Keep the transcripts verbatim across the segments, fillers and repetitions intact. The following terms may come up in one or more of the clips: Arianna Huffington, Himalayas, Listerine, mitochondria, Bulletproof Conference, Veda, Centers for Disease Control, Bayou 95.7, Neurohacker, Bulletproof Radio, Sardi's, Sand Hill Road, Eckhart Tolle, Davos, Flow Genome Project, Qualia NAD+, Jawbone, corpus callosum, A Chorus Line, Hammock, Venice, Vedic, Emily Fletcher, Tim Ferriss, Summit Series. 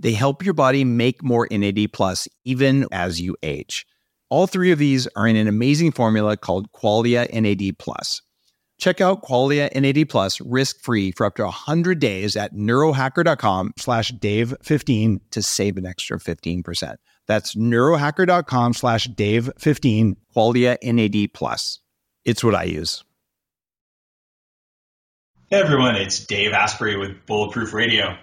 They help your body make more N A D plus, even as you age. All three of these are in an amazing formula called Qualia N A D plus. Check out Qualia N A D plus risk-free for up to one hundred days at neurohacker dot com slash Dave fifteen to save an extra fifteen percent. That's neurohacker dot com slash Dave fifteen, Qualia N A D plus. It's what I use. Hey everyone, it's Dave Asprey with Bulletproof Radio.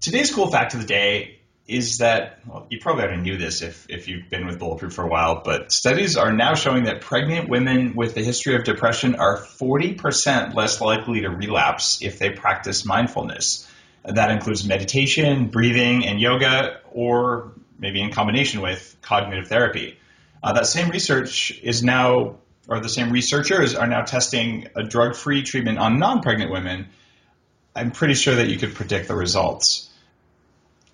Today's cool fact of the day is that, well, you probably already knew this if, if you've been with Bulletproof for a while, but studies are now showing that pregnant women with a history of depression are forty percent less likely to relapse if they practice mindfulness. That includes meditation, breathing, and yoga, or maybe in combination with cognitive therapy. Uh, that same research is now, or the same researchers are now testing a drug-free treatment on non-pregnant women. I'm pretty sure that you could predict the results.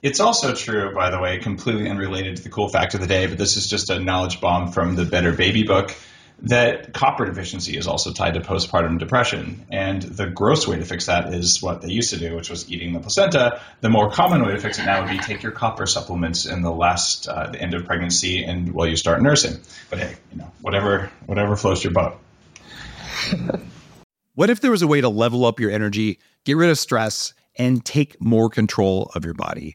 It's also true, by the way, completely unrelated to the cool fact of the day, but this is just a knowledge bomb from the Better Baby book, that copper deficiency is also tied to postpartum depression. And the gross way to fix that is what they used to do, which was eating the placenta. The more common way to fix it now would be take your copper supplements in the last, uh, the end of pregnancy and while you start nursing. But hey, you know, whatever, whatever floats your boat. What if there was a way to level up your energy, get rid of stress, and take more control of your body?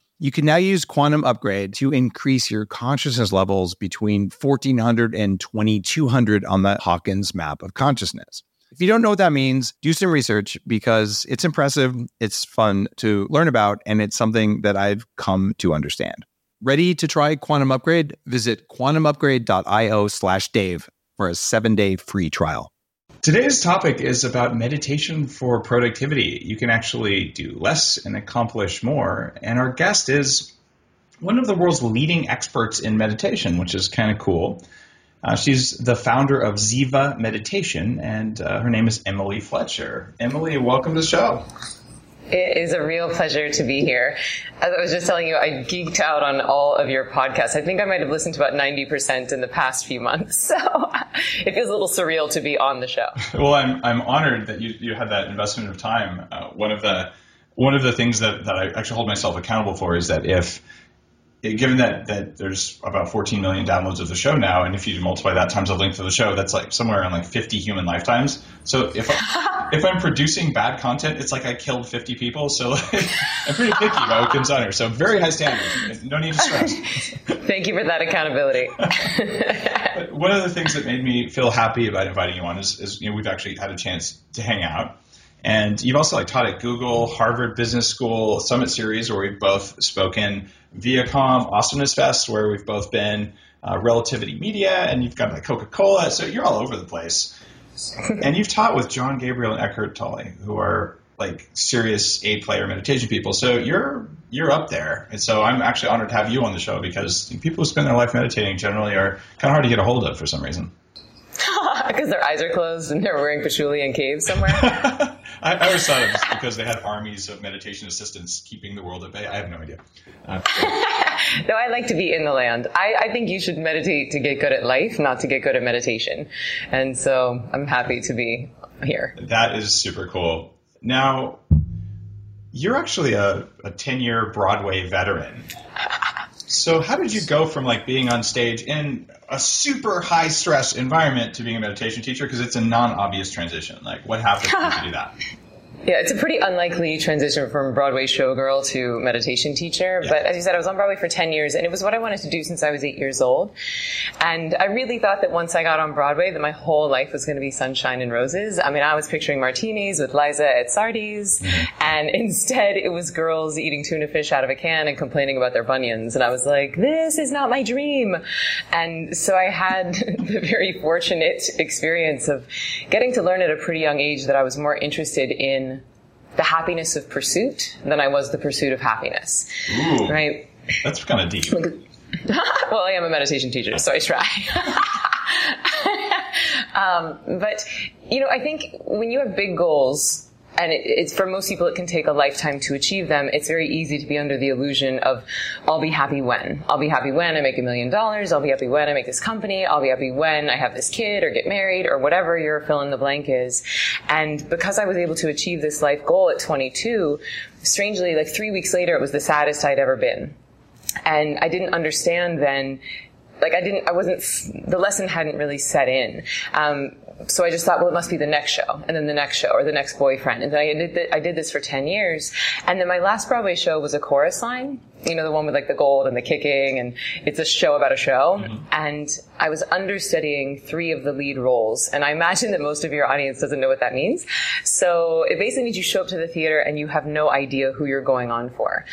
You can now use Quantum Upgrade to increase your consciousness levels between fourteen hundred and twenty-two hundred on the Hawkins map of consciousness. If you don't know what that means, do some research because it's impressive, it's fun to learn about, and it's something that I've come to understand. Ready to try Quantum Upgrade? Visit quantum upgrade dot io slash Dave. For a seven-day free trial. Today's topic is about meditation for productivity. You can actually do less and accomplish more. And our guest is one of the world's leading experts in meditation, which is kind of cool. Uh, she's the founder of Ziva Meditation, and uh, her name is Emily Fletcher. Emily, welcome to the show. It is a real pleasure to be here. As I was just telling you, I geeked out on all of your podcasts. I think I might have listened to about ninety percent in the past few months. So it feels a little surreal to be on the show. Well, I'm I'm honored that you, you had that investment of time. Uh, one of the one of the things that, that I actually hold myself accountable for is that if, given that, that there's about fourteen million downloads of the show now, and if you multiply that times the length of the show, that's like somewhere around like fifty human lifetimes. So if I, if I'm producing bad content, it's like I killed fifty people. So like, I'm pretty picky about what comes on here. So very high standards. No need to stress. Thank you for that accountability. But one of the things that made me feel happy about inviting you on is, is you know, we've actually had a chance to hang out. And you've also like taught at Google, Harvard Business School, Summit Series, where we've both spoken, Viacom, Awesomeness Fest, where we've both been, uh, Relativity Media, and you've got like Coca-Cola. So you're all over the place. And you've taught with John Gabriel and Eckhart Tolle, who are like serious eight player meditation people. So you're you're up there. And so I'm actually honored to have you on the show, because people who spend their life meditating generally are kind of hard to get a hold of for some reason. Because their eyes are closed and they're wearing patchouli in caves somewhere. I, I always thought it was because they had armies of meditation assistants keeping the world at bay. I have no idea. Uh, so. No, I like to be in the land. I, I think you should meditate to get good at life, not to get good at meditation. And so I'm happy to be here. That is super cool. Now, you're actually a ten-year Broadway veteran. So how did you go from like being on stage in a super high stress environment to being a meditation teacher? Because it's a non-obvious transition. Like, what happened when you do that? Yeah, it's a pretty unlikely transition from Broadway showgirl to meditation teacher. Yeah. But as you said, I was on Broadway for ten years, and it was what I wanted to do since I was eight years old. And I really thought that once I got on Broadway, that my whole life was going to be sunshine and roses. I mean, I was picturing martinis with Liza at Sardi's, and instead it was girls eating tuna fish out of a can and complaining about their bunions. And I was like, this is not my dream. And so I had the very fortunate experience of getting to learn at a pretty young age that I was more interested in the happiness of pursuit than I was the pursuit of happiness. Ooh, right? That's kind of deep. Well, I am a meditation teacher, so I try. um, but, you know, I think when you have big goals, and it, it's for most people, it can take a lifetime to achieve them. It's very easy to be under the illusion of, I'll be happy when. I'll be happy when I make a million dollars. I'll be happy when I make this company. I'll be happy when I have this kid or get married or whatever your fill in the blank is. And because I was able to achieve this life goal at twenty-two, strangely, like three weeks later, it was the saddest I'd ever been. And I didn't understand then, like I didn't, I wasn't, the lesson hadn't really set in. Um, So I just thought, well, it must be the next show, and then the next show, or the next boyfriend. And then I did, th- I did this for ten years. And then my last Broadway show was A Chorus Line, you know, the one with like the gold and the kicking, and it's a show about a show. Mm-hmm. And I was understudying three of the lead roles. And I imagine that most of your audience doesn't know what that means. So it basically means you show up to the theater and you have no idea who you're going on for.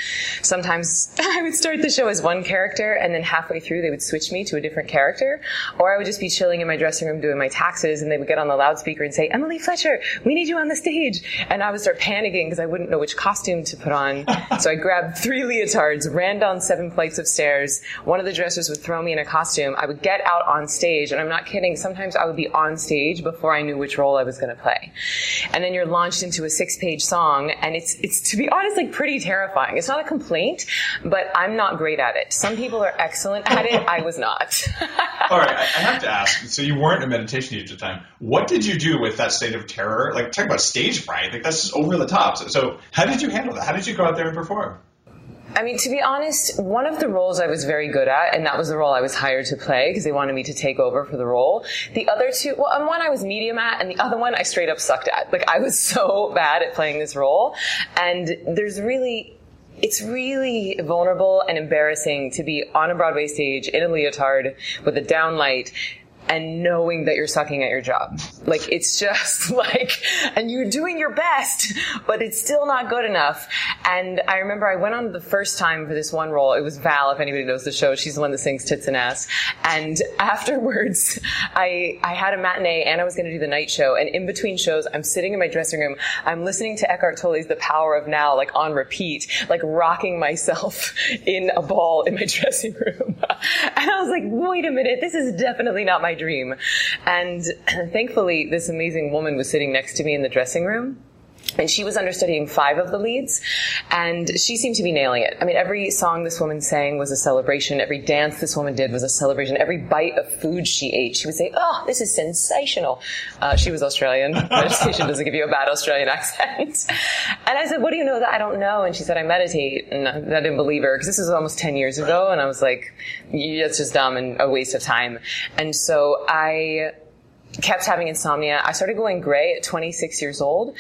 Sometimes I would start the show as one character, and then halfway through they would switch me to a different character. Or I would just be chilling in my dressing room doing my taxes, and they would get on the loudspeaker and say, Emily Fletcher, we need you on the stage. And I would start panicking because I wouldn't know which costume to put on. So I grabbed three leotards, ran down seven flights of stairs. One of the dressers would throw me in a costume. I would get out on stage, and I'm not kidding, sometimes I would be on stage before I knew which role I was going to play. And then you're launched into a six-page song, and it's, it's to be honest, like pretty terrifying. It's not a complaint, but I'm not great at it. Some people are excellent at it. I was not. All right, I have to ask, so you weren't a meditation teacher at the time. What did you do with that state of terror? Like, talk about stage fright. Like, that's just over the top. So, so how did you handle that? How did you go out there and perform? I mean, to be honest, one of the roles I was very good at, and that was the role I was hired to play because they wanted me to take over for the role. The other two, well, one I was medium at, and the other one I straight up sucked at. Like, I was so bad at playing this role. And there's really... It's really vulnerable and embarrassing to be on a Broadway stage in a leotard with a downlight, and knowing that you're sucking at your job. Like, it's just like, and you're doing your best, but it's still not good enough. And I remember I went on the first time for this one role. It was Val, if anybody knows the show. She's the one that sings Tits and Ass. And afterwards, I I had a matinee, and I was going to do the night show. And in between shows, I'm sitting in my dressing room. I'm listening to Eckhart Tolle's The Power of Now, like on repeat, like rocking myself in a ball in my dressing room. And I was like, wait a minute, this is definitely not my dream. And thankfully, this amazing woman was sitting next to me in the dressing room. And she was understudying five of the leads, and she seemed to be nailing it. I mean, every song this woman sang was a celebration. Every dance this woman did was a celebration. Every bite of food she ate, she would say, oh, this is sensational. Uh, she was Australian. Meditation doesn't give you a bad Australian accent. And I said, what do you know that I don't know? And she said, I meditate. And I didn't believe her, because this was almost ten years ago. And I was like, that's just dumb and a waste of time. And so I... kept having insomnia. I started going gray at twenty-six years old.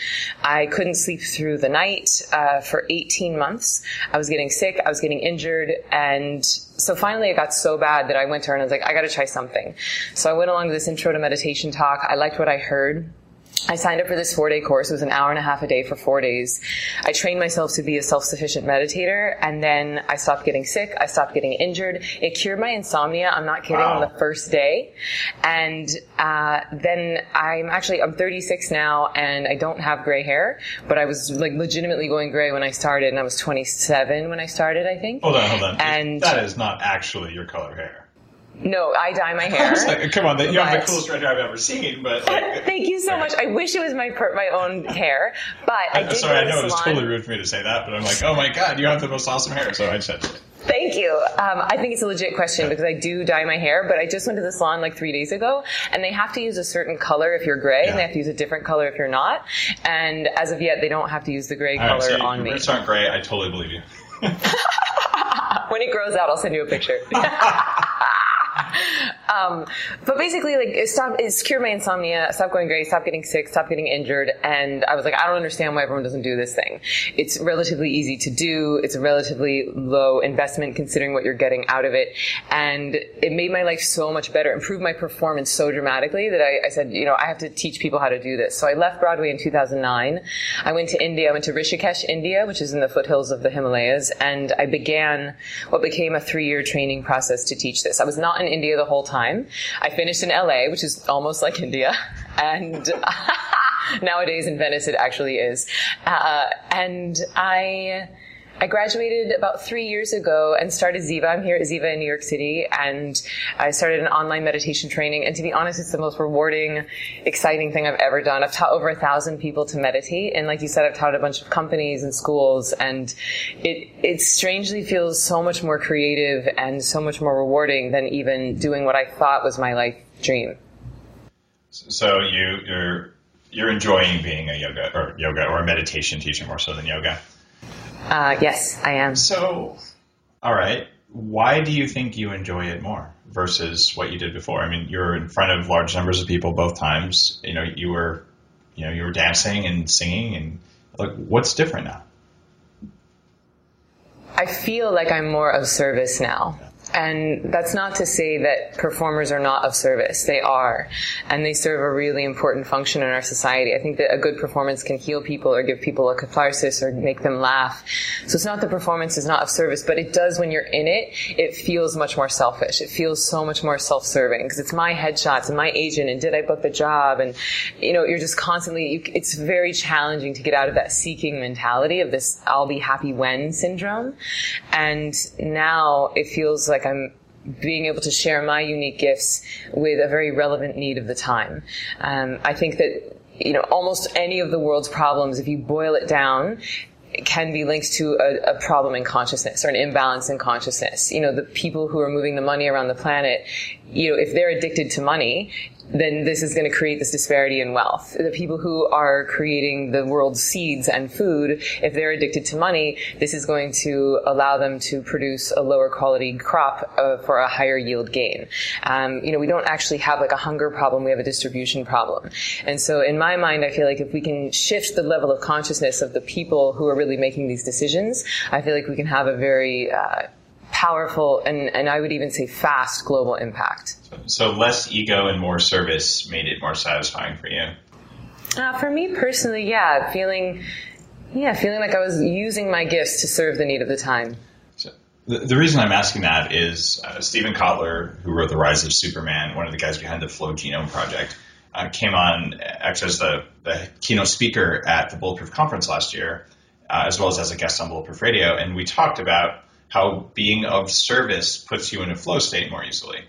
I couldn't sleep through the night uh, for eighteen months. I was getting sick. I was getting injured. And so finally it got so bad that I went to her and I was like, I got to try something. So I went along to this intro to meditation talk. I liked what I heard. I signed up for this four-day course. It was an hour and a half a day for four days. I trained myself to be a self-sufficient meditator, and then I stopped getting sick. I stopped getting injured. It cured my insomnia. I'm not kidding. Wow. On the first day. And uh, then I'm actually, I'm thirty-six now, and I don't have gray hair, but I was like legitimately going gray when I started, and I was twenty-seven when I started, I think. Hold on, hold on. And that is not actually your color hair. No, I dye my hair. Like, come on, you but, have the coolest red hair I've ever seen. But like, thank you so much. I wish it was my per- my own hair, but I, I did. Sorry, I know it was totally rude for me to say that, but I'm like, oh my god, you have the most awesome hair. So I just had to. Thank you. Um, I think it's a legit question because I do dye my hair, but I just went to the salon like three days ago, and they have to use a certain color if you're gray, yeah. and they have to use a different color if you're not. And as of yet, they don't have to use the gray All color right, so on me. It's not gray. I totally believe you. When it grows out, I'll send you a picture. Um, but basically, like, it stopped, it's cured my insomnia, stopped going gray, stopped getting sick, stopped getting injured, and I was like, I don't understand why everyone doesn't do this thing. It's relatively easy to do, it's a relatively low investment considering what you're getting out of it, and it made my life so much better, improved my performance so dramatically that I, I said, you know, I have to teach people how to do this. So I left Broadway in two thousand nine, I went to India, I went to Rishikesh, India, which is in the foothills of the Himalayas, and I began what became a three-year training process to teach this. I was not in India the whole time. I finished in L A, which is almost like India, and nowadays in Venice it actually is. Uh, and I I graduated about three years ago and started Ziva. I'm here at Ziva in New York City, and I started an online meditation training. And to be honest, it's the most rewarding, exciting thing I've ever done. I've taught over a thousand people to meditate. And like you said, I've taught a bunch of companies and schools, and it, it strangely feels so much more creative and so much more rewarding than even doing what I thought was my life dream. So you, you're, you're enjoying being a yoga or yoga or a meditation teacher more so than yoga. Uh, yes, I am. So, all right. Why do you think you enjoy it more versus what you did before? I mean, you're in front of large numbers of people both times. You know, you were, you know, you were dancing and singing, and like, what's different now? I feel like I'm more of service now. Yeah. And that's not to say that performers are not of service. They are. And they serve a really important function in our society. I think that a good performance can heal people or give people a catharsis or make them laugh. So it's not the performance is not of service, but it does when you're in it, it feels much more selfish. It feels so much more self-serving because it's my headshots and my agent and did I book the job? And, you know, you're just constantly, you, it's very challenging to get out of that seeking mentality of this I'll be happy when syndrome. And now it feels like Like I'm being able to share my unique gifts with a very relevant need of the time. Um, I think that, you know, almost any of the world's problems, if you boil it down, it can be linked to a, a problem in consciousness or an imbalance in consciousness. You know, the people who are moving the money around the planet, you know, if they're addicted to money, then this is going to create this disparity in wealth. The people who are creating the world's seeds and food, if they're addicted to money, this is going to allow them to produce a lower quality crop uh, for a higher yield gain. Um, you know, we don't actually have like a hunger problem. We have a distribution problem. And so in my mind, I feel like if we can shift the level of consciousness of the people who are really making these decisions, I feel like we can have a very, uh, powerful and, and I would even say fast global impact. So less ego and more service made it more satisfying for you? Uh, for me personally, yeah. Feeling yeah, feeling like I was using my gifts to serve the need of the time. So the, the reason I'm asking that is uh, Stephen Kotler, who wrote The Rise of Superman, one of the guys behind the Flow Genome Project, uh, came on, actually as the, the keynote speaker at the Bulletproof Conference last year, uh, as well as as a guest on Bulletproof Radio, and we talked about how being of service puts you in a flow state more easily.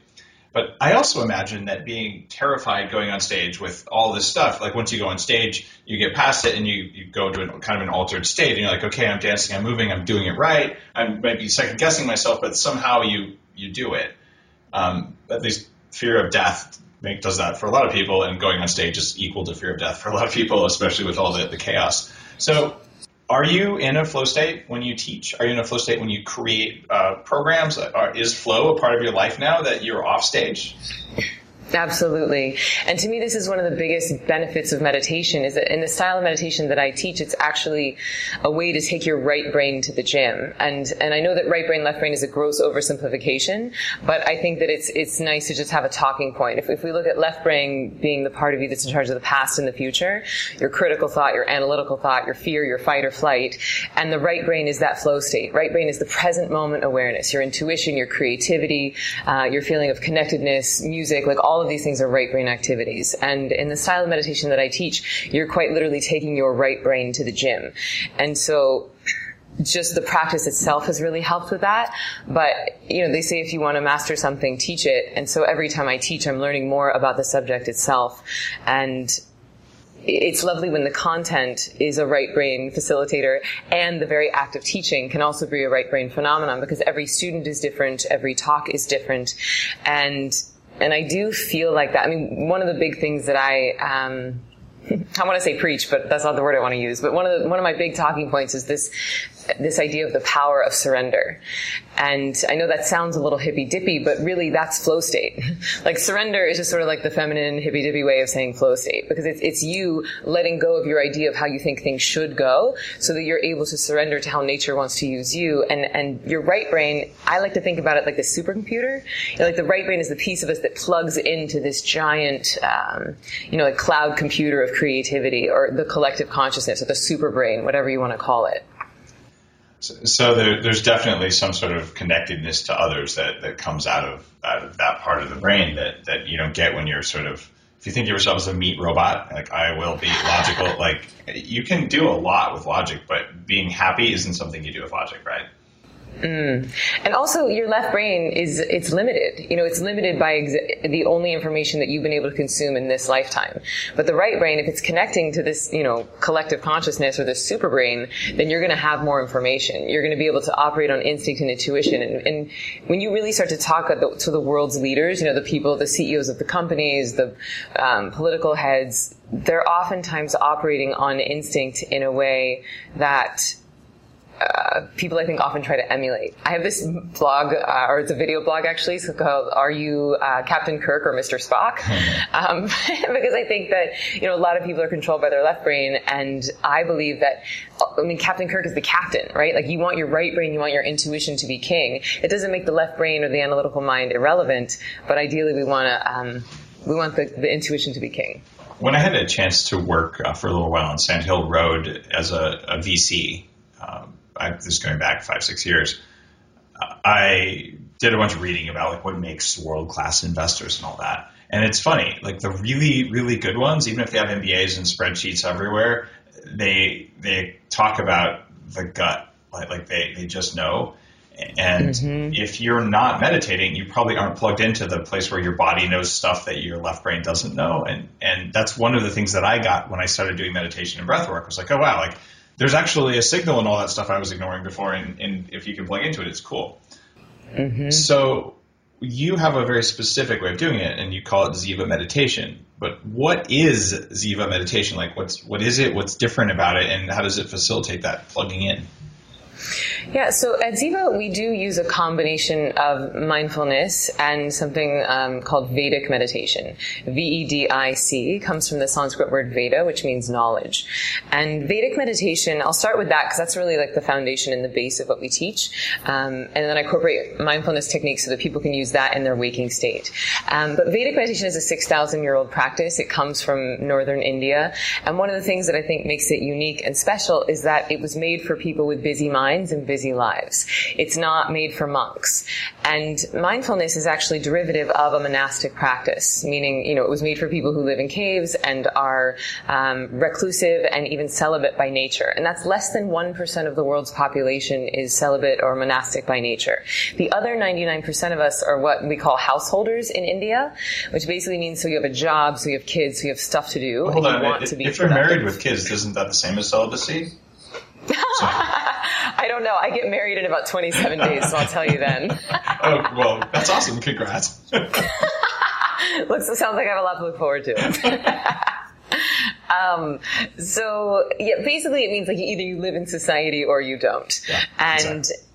But I also imagine that being terrified going on stage with all this stuff, like once you go on stage, you get past it and you, you go to an, kind of an altered state and you're like, okay, I'm dancing, I'm moving, I'm doing it right. I'm maybe second guessing myself, but somehow you, you do it. Um, at least fear of death make, does that for a lot of people, and going on stage is equal to fear of death for a lot of people, especially with all the, the chaos. So, are you in a flow state when you teach? Are you in a flow state when you create uh, programs? Are, is flow a part of your life now that you're off stage? Absolutely. And to me, this is one of the biggest benefits of meditation, is that in the style of meditation that I teach, it's actually a way to take your right brain to the gym. And and I know that right brain, left brain is a gross oversimplification, but I think that it's it's nice to just have a talking point. If, if we look at left brain being the part of you that's in charge of the past and the future, your critical thought, your analytical thought, your fear, your fight or flight, and the right brain is that flow state. Right brain is the present moment awareness, your intuition, your creativity, uh, your feeling of connectedness, music, like all All of these things are right brain activities. And in the style of meditation that I teach, you're quite literally taking your right brain to the gym. And so just the practice itself has really helped with that. But, you know, they say if you want to master something, teach it. And so every time I teach, I'm learning more about the subject itself. And it's lovely when the content is a right brain facilitator, and the very act of teaching can also be a right brain phenomenon, because every student is different, every talk is different. And And I do feel like that. I mean, one of the big things that I, um, I want to say preach, but that's not the word I want to use. But one of the, one of my big talking points is this, this idea of the power of surrender. And I know that sounds a little hippy-dippy, but really that's flow state. Like, surrender is just sort of like the feminine hippy-dippy way of saying flow state, because it's, it's you letting go of your idea of how you think things should go, so that you're able to surrender to how nature wants to use you. And, and your right brain, I like to think about it like the supercomputer. You know, like the right brain is the piece of us that plugs into this giant, um, you know, like cloud computer of creativity, or the collective consciousness, or the super brain, whatever you want to call it. So, so there, there's definitely some sort of connectedness to others that, that comes out of, out of that part of the brain that, that you don't get when you're sort of, if you think of yourself as a meat robot, like I will be logical, like you can do a lot with logic, but being happy isn't something you do with logic, right? Mm. And also your left brain is, it's limited. You know, it's limited by ex- the only information that you've been able to consume in this lifetime. But the right brain, if it's connecting to this, you know, collective consciousness or this super brain, then you're going to have more information. You're going to be able to operate on instinct and intuition. And, and when you really start to talk to the, to the world's leaders, you know, the people, the C E Os of the companies, the um, political heads, they're oftentimes operating on instinct in a way that Uh, people I think often try to emulate. I have this blog, uh, or it's a video blog actually, it's called Are You uh, Captain Kirk or Mister Spock? Um, because I think that, you know, a lot of people are controlled by their left brain, and I believe that, I mean, Captain Kirk is the captain, right? Like, you want your right brain, you want your intuition to be king. It doesn't make the left brain or the analytical mind irrelevant, but ideally we want to, um, we want the, the intuition to be king. When I had a chance to work uh, for a little while on Sand Hill Road as a, a V C, um, I, this is going back five, six years, uh, I did a bunch of reading about like what makes world-class investors and all that. And it's funny, like the really, really good ones, even if they have M B As and spreadsheets everywhere, they they talk about the gut, like, like they, they just know. And mm-hmm. if you're not meditating, you probably aren't plugged into the place where your body knows stuff that your left brain doesn't know. And, and that's one of the things that I got when I started doing meditation and breath work. I was like, oh, wow, like, there's actually a signal and all that stuff I was ignoring before, and, and if you can plug into it, it's cool. Mm-hmm. So you have a very specific way of doing it, and you call it Ziva Meditation. But what is Ziva Meditation? Like, what's what is it? What's different about it, and how does it facilitate that plugging in? Yeah, so at Ziva, we do use a combination of mindfulness and something um, called Vedic meditation. V E D I C comes from the Sanskrit word Veda, which means knowledge. And Vedic meditation, I'll start with that because that's really like the foundation and the base of what we teach. Um, and then I incorporate mindfulness techniques so that people can use that in their waking state. Um, but Vedic meditation is a six thousand year old practice. It comes from northern India. And one of the things that I think makes it unique and special is that it was made for people with busy minds and busy lives. It's not made for monks. And mindfulness is actually derivative of a monastic practice, meaning, you know, it was made for people who live in caves and are um, reclusive and even celibate by nature. And that's less than one percent of the world's population is celibate or monastic by nature. The other ninety-nine percent of us are what we call householders in India, which basically means so you have a job, so you have kids, so you have stuff to do. Well, hold and you on. Want if, to be if you're married with kids, isn't that the same as celibacy? I don't know. I get married in about twenty-seven days, so I'll tell you then. Oh, well, that's awesome. Congrats. Looks, sounds like I have a lot to look forward to. Um, so, yeah, basically it means like either you live in society or you don't. Yeah, and exactly.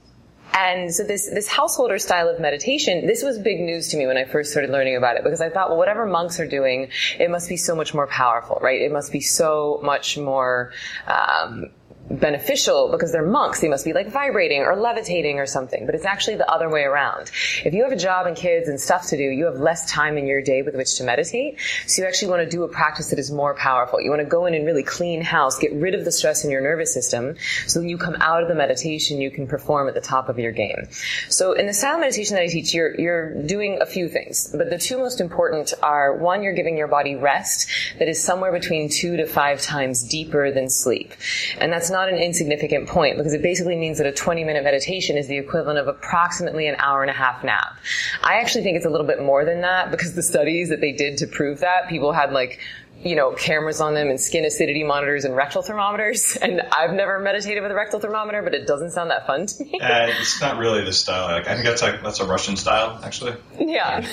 And so this, this householder style of meditation, this was big news to me when I first started learning about it, because I thought, well, whatever monks are doing, it must be so much more powerful, right? It must be so much more, um, beneficial because they're monks. They must be like vibrating or levitating or something, but it's actually the other way around. If you have a job and kids and stuff to do, you have less time in your day with which to meditate. So you actually want to do a practice that is more powerful. You want to go in and really clean house, get rid of the stress in your nervous system. So when you come out of the meditation, you can perform at the top of your game. So in the style of meditation that I teach, you're, you're doing a few things, but the two most important are, one, you're giving your body rest that is somewhere between two to five times deeper than sleep. And that's not an insignificant point, because it basically means that a twenty minute meditation is the equivalent of approximately an hour and a half nap. I actually think it's a little bit more than that, because the studies that they did to prove that, people had like, you know, cameras on them and skin acidity monitors and rectal thermometers. And I've never meditated with a rectal thermometer, but it doesn't sound that fun to me. Uh, it's not really the style. Like, I think that's like, that's a Russian style, actually. Yeah.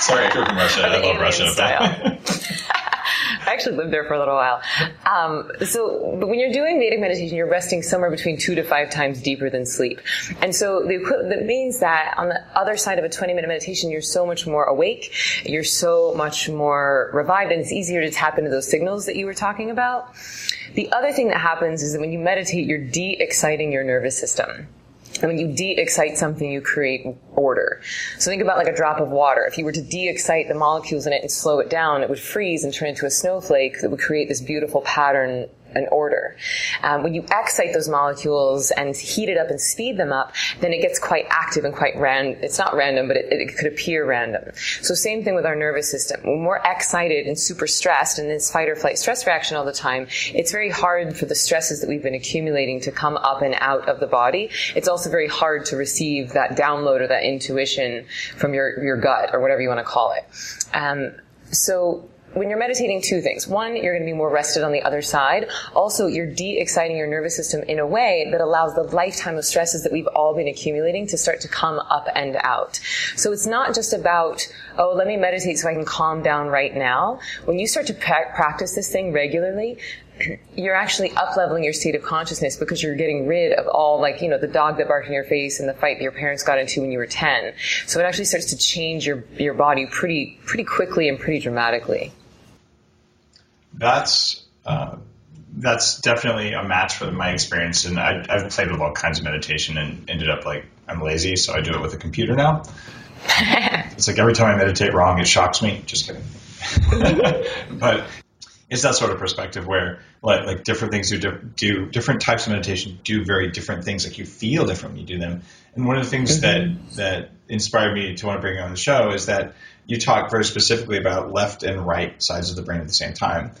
Sorry, I grew up in Russia. I love Russian style. I actually lived there for a little while. Um, so but when you're doing Vedic meditation, you're resting somewhere between two to five times deeper than sleep. And so the, that means that on the other side of a twenty minute meditation, you're so much more awake. You're so much more revived, and it's easier to tap into those signals that you were talking about. The other thing that happens is that when you meditate, you're de-exciting your nervous system. And when you de-excite something, you create order. So think about like a drop of water. If you were to de-excite the molecules in it and slow it down, it would freeze and turn into a snowflake that would create this beautiful pattern and order. Um, when you excite those molecules and heat it up and speed them up, then it gets quite active and quite random. It's not random, but it, it could appear random. So same thing with our nervous system. When we're excited and super stressed and in this fight or flight stress reaction all the time, it's very hard for the stresses that we've been accumulating to come up and out of the body. It's also very hard to receive that download or that intuition from your, your gut or whatever you want to call it. Um, so when you're meditating, two things. One, you're going to be more rested on the other side. Also, you're de-exciting your nervous system in a way that allows the lifetime of stresses that we've all been accumulating to start to come up and out. So it's not just about, oh, let me meditate so I can calm down right now. When you start to pra- practice this thing regularly, you're actually up-leveling your state of consciousness, because you're getting rid of all, like, you know, the dog that barked in your face and the fight that your parents got into when you were ten. So it actually starts to change your your body pretty pretty quickly and pretty dramatically. That's uh, that's definitely a match for my experience, and I, I've played with all kinds of meditation and ended up like, I'm lazy, so I do it with a computer now. It's like every time I meditate wrong, it shocks me. Just kidding. But it's that sort of perspective where like, like different things do, do different types of meditation do very different things. Like you feel different when you do them. And one of the things mm-hmm. that that inspired me to want to bring you on the show is that you talk very specifically about left and right sides of the brain at the same time.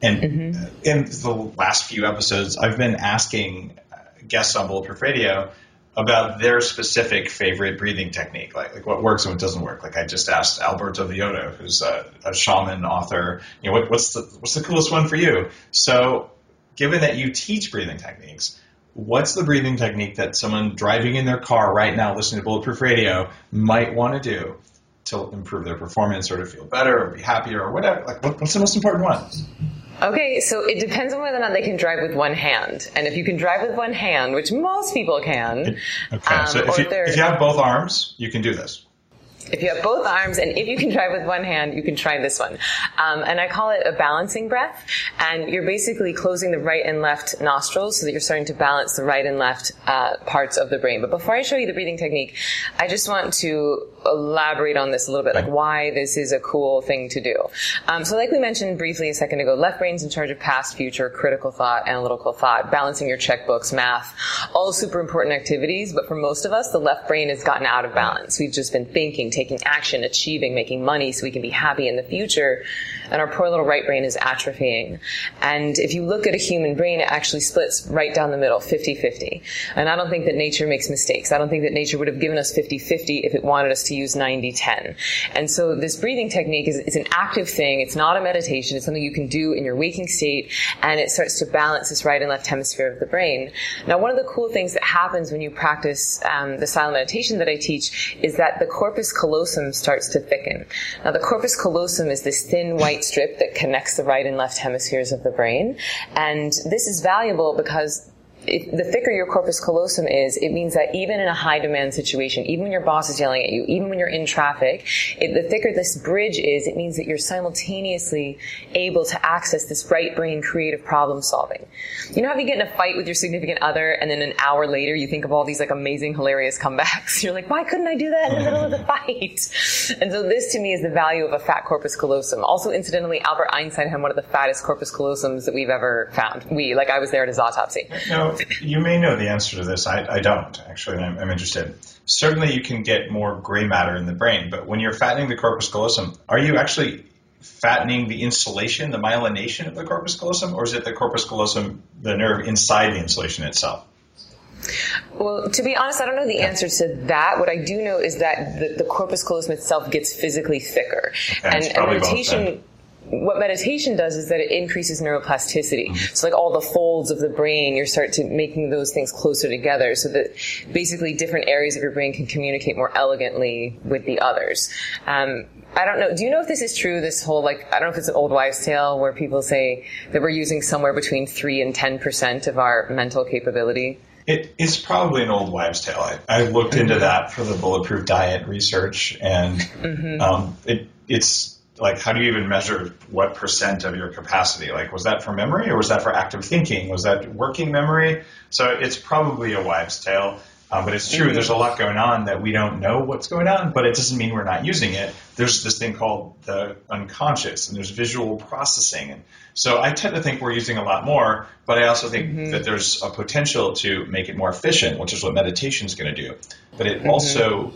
And mm-hmm. in the last few episodes, I've been asking guests on Bulletproof Radio about their specific favorite breathing technique, like, like what works and what doesn't work. Like I just asked Alberto Villota, who's a, a shaman, author, you know, what, what's the what's the coolest one for you? So given that you teach breathing techniques, what's the breathing technique that someone driving in their car right now listening to Bulletproof Radio might want to do to improve their performance or to feel better or be happier or whatever? Like what, what's the most important one? Okay, so it depends on whether or not they can drive with one hand. And if you can drive with one hand, which most people can. Okay, um, so if you, if you have both arms, you can do this. If you have both arms, and if you can drive with one hand, you can try this one. Um, and I call it a balancing breath. And you're basically closing the right and left nostrils so that you're starting to balance the right and left uh, parts of the brain. But before I show you the breathing technique, I just want to elaborate on this a little bit, like why this is a cool thing to do. Um, so like we mentioned briefly a second ago, left brain's in charge of past, future, critical thought, analytical thought, balancing your checkbooks, math, all super important activities. But for most of us, the left brain has gotten out of balance. We've just been thinking, taking action, achieving, making money so we can be happy in the future. And our poor little right brain is atrophying. And if you look at a human brain, it actually splits right down the middle, fifty-fifty. And I don't think that nature makes mistakes. I don't think that nature would have given us fifty-fifty if it wanted us to use ninety-ten. And so this breathing technique is, is an active thing. It's not a meditation. It's something you can do in your waking state, and it starts to balance this right and left hemisphere of the brain. Now, one of the cool things that happens when you practice um, the silent meditation that I teach is that the corpus callosum starts to thicken. Now, the corpus callosum is this thin white strip that connects the right and left hemispheres of the brain, and this is valuable because if the thicker your corpus callosum is, it means that even in a high demand situation, even when your boss is yelling at you, even when you're in traffic, if the thicker this bridge is, it means that you're simultaneously able to access this right brain creative problem solving. You know how you get in a fight with your significant other and then an hour later you think of all these like amazing, hilarious comebacks? You're like, why couldn't I do that in the middle of the fight? And so this to me is the value of a fat corpus callosum. Also, incidentally, Albert Einstein had one of the fattest corpus callosums that we've ever found. We, like I was there at his autopsy. Now, you may know the answer to this. I, I don't, actually, and I'm, I'm interested. Certainly you can get more gray matter in the brain, but when you're fattening the corpus callosum, are you actually fattening the insulation, the myelination of the corpus callosum, or is it the corpus callosum, the nerve inside the insulation itself? Well, to be honest, I don't know the answer to that. What I do know is that the, the corpus callosum itself gets physically thicker. Okay, and, and meditation... what meditation does is that it increases neuroplasticity. Mm-hmm. So like all the folds of the brain, you start to making those things closer together so that basically different areas of your brain can communicate more elegantly with the others. Um, I don't know. Do you know if this is true? This whole, like, I don't know if it's an old wives' tale where people say that we're using somewhere between three and ten percent of our mental capability. It is probably an old wives' tale. I, I looked into that for the Bulletproof Diet research, and mm-hmm. um, it, it's, like, how do you even measure what percent of your capacity? Like, was that for memory or was that for active thinking? Was that working memory? So it's probably a wives' tale, um, but it's true. There's a lot going on that we don't know what's going on, but it doesn't mean we're not using it. There's this thing called the unconscious, and there's visual processing. And so I tend to think we're using a lot more, but I also think mm-hmm. that there's a potential to make it more efficient, which is what meditation is going to do. But it mm-hmm. also...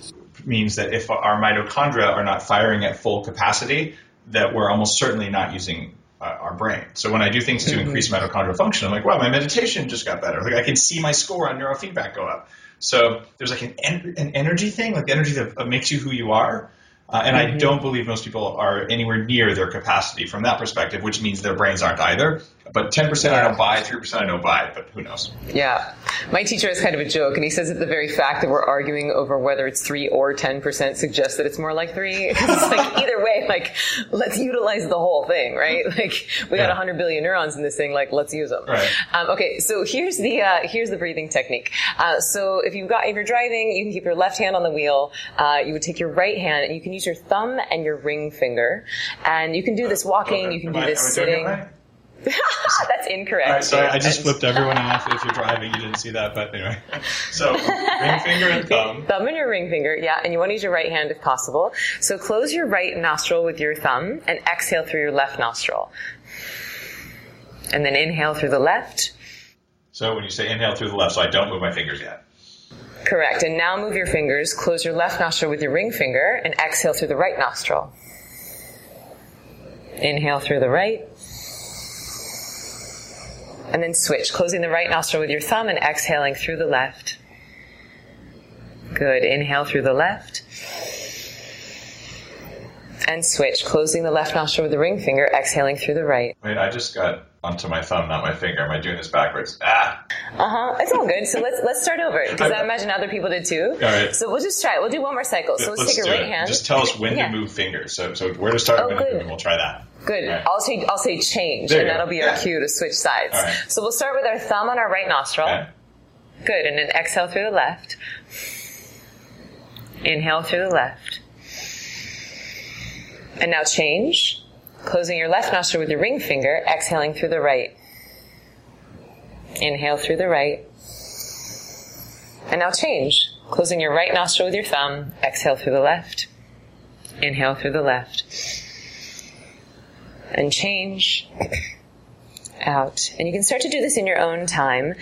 means that if our mitochondria are not firing at full capacity, that we're almost certainly not using uh, our brain. So when I do things to mm-hmm. increase mitochondrial function, I'm like, wow, my meditation just got better. Like I can see my score on neurofeedback go up. So there's like an, en- an energy thing, like the energy that makes you who you are. Uh, and mm-hmm. I don't believe most people are anywhere near their capacity from that perspective, which means their brains aren't either. But ten percent I don't buy, three percent I don't buy, but who knows? Yeah. My teacher has kind of a joke, and he says that the very fact that we're arguing over whether it's three or ten percent suggests that it's more like three. It's like, either way, like, let's utilize the whole thing, right? Like, we got yeah. one hundred billion neurons in this thing, like, let's use them. Right. Um, okay, so here's the uh, here's the breathing technique. Uh, so if, you've got, if you're driving, you can keep your left hand on the wheel. Uh, you would take your right hand, and you can use your thumb and your ring finger. And you can do this walking, okay. you can do this I, sitting. That's incorrect. All right, so I just flipped everyone off. If you're driving, you didn't see that, but anyway. So ring finger and thumb. Thumb and your ring finger, yeah, and you want to use your right hand if possible. So close your right nostril with your thumb and exhale through your left nostril. And then inhale through the left. So when you say inhale through the left, so I don't move my fingers yet. Correct. And now move your fingers. Close your left nostril with your ring finger and exhale through the right nostril. Inhale through the right. And then switch, closing the right nostril with your thumb and exhaling through the left. Good. Inhale through the left. And switch, closing the left nostril with the ring finger, exhaling through the right. Wait, I just got onto my thumb, not my finger. Am I doing this backwards? Ah! Uh-huh. It's all good. So let's let's start over, because I imagine other people did too. All right. So we'll just try it. We'll do one more cycle. So let's, let's take your right it. hand. Just tell us when yeah. to move fingers. So so where to start, oh, when good. to move, and we'll try that. Good. Right. I'll say I'll say change, there and that'll go. be yeah. our cue to switch sides. Right. So we'll start with our thumb on our right nostril. Okay. Good. And then exhale through the left. Inhale through the left. And now change, closing your left nostril with your ring finger, exhaling through the right. Inhale through the right. And now change, closing your right nostril with your thumb, exhale through the left. Inhale through the left. And change. Out. And you can start to do this in your own time.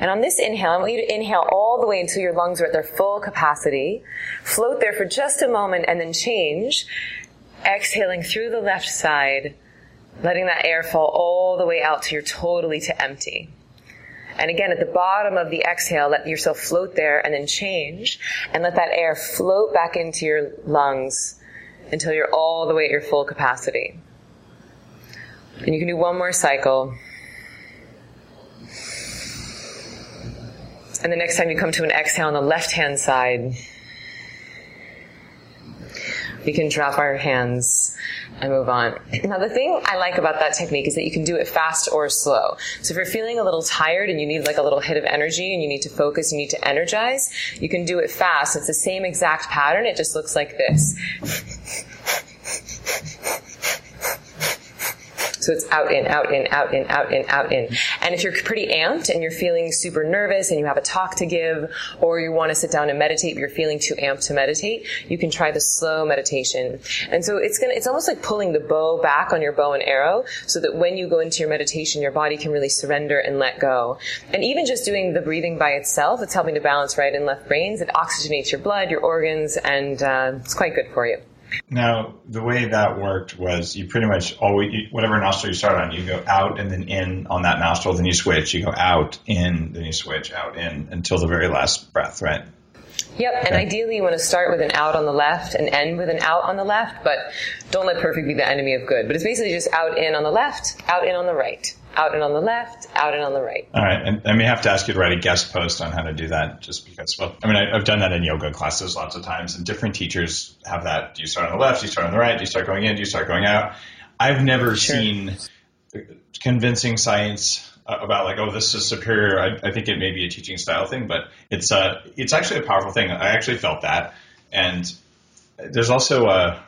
And on this inhale, I want you to inhale all the way until your lungs are at their full capacity. Float there for just a moment and then change. Exhaling through the left side, letting that air fall all the way out till you're totally to empty. And again, at the bottom of the exhale, let yourself float there and then change, and let that air float back into your lungs until you're all the way at your full capacity. And you can do one more cycle. And the next time you come to an exhale on the left-hand side, We can drop our hands and move on. Now, the thing I like about that technique is that you can do it fast or slow. So if you're feeling a little tired and you need like a little hit of energy and you need to focus, you need to energize, you can do it fast. It's the same exact pattern. It just looks like this. So it's out, in, out, in, out, in, out, in, out, in. And if you're pretty amped and you're feeling super nervous and you have a talk to give or you want to sit down and meditate but you're feeling too amped to meditate, you can try the slow meditation. And so it's gonna, it's almost like pulling the bow back on your bow and arrow so that when you go into your meditation, your body can really surrender and let go. And even just doing the breathing by itself, it's helping to balance right and left brains. It oxygenates your blood, your organs, and uh, it's quite good for you. Now, the way that worked was you pretty much always, whatever nostril you start on, you go out and then in on that nostril, then you switch, you go out, in, then you switch, out, in, until the very last breath, right? Yep, okay. And ideally you want to start with an out on the left and end with an out on the left, but don't let perfect be the enemy of good. But it's basically just out, in on the left, out, in on the right, out, in on the left, out, in on the right. All right, and I may have to ask you to write a guest post on how to do that just because, well, I mean, I, I've done that in yoga classes lots of times, and different teachers have that. Do you start on the left? Do you start on the right? Do you start going in? Do you start going out? I've never sure. seen convincing science about like, oh, this is superior. I, I think it may be a teaching style thing, but it's uh, it's actually a powerful thing. I actually felt that. And there's also, a,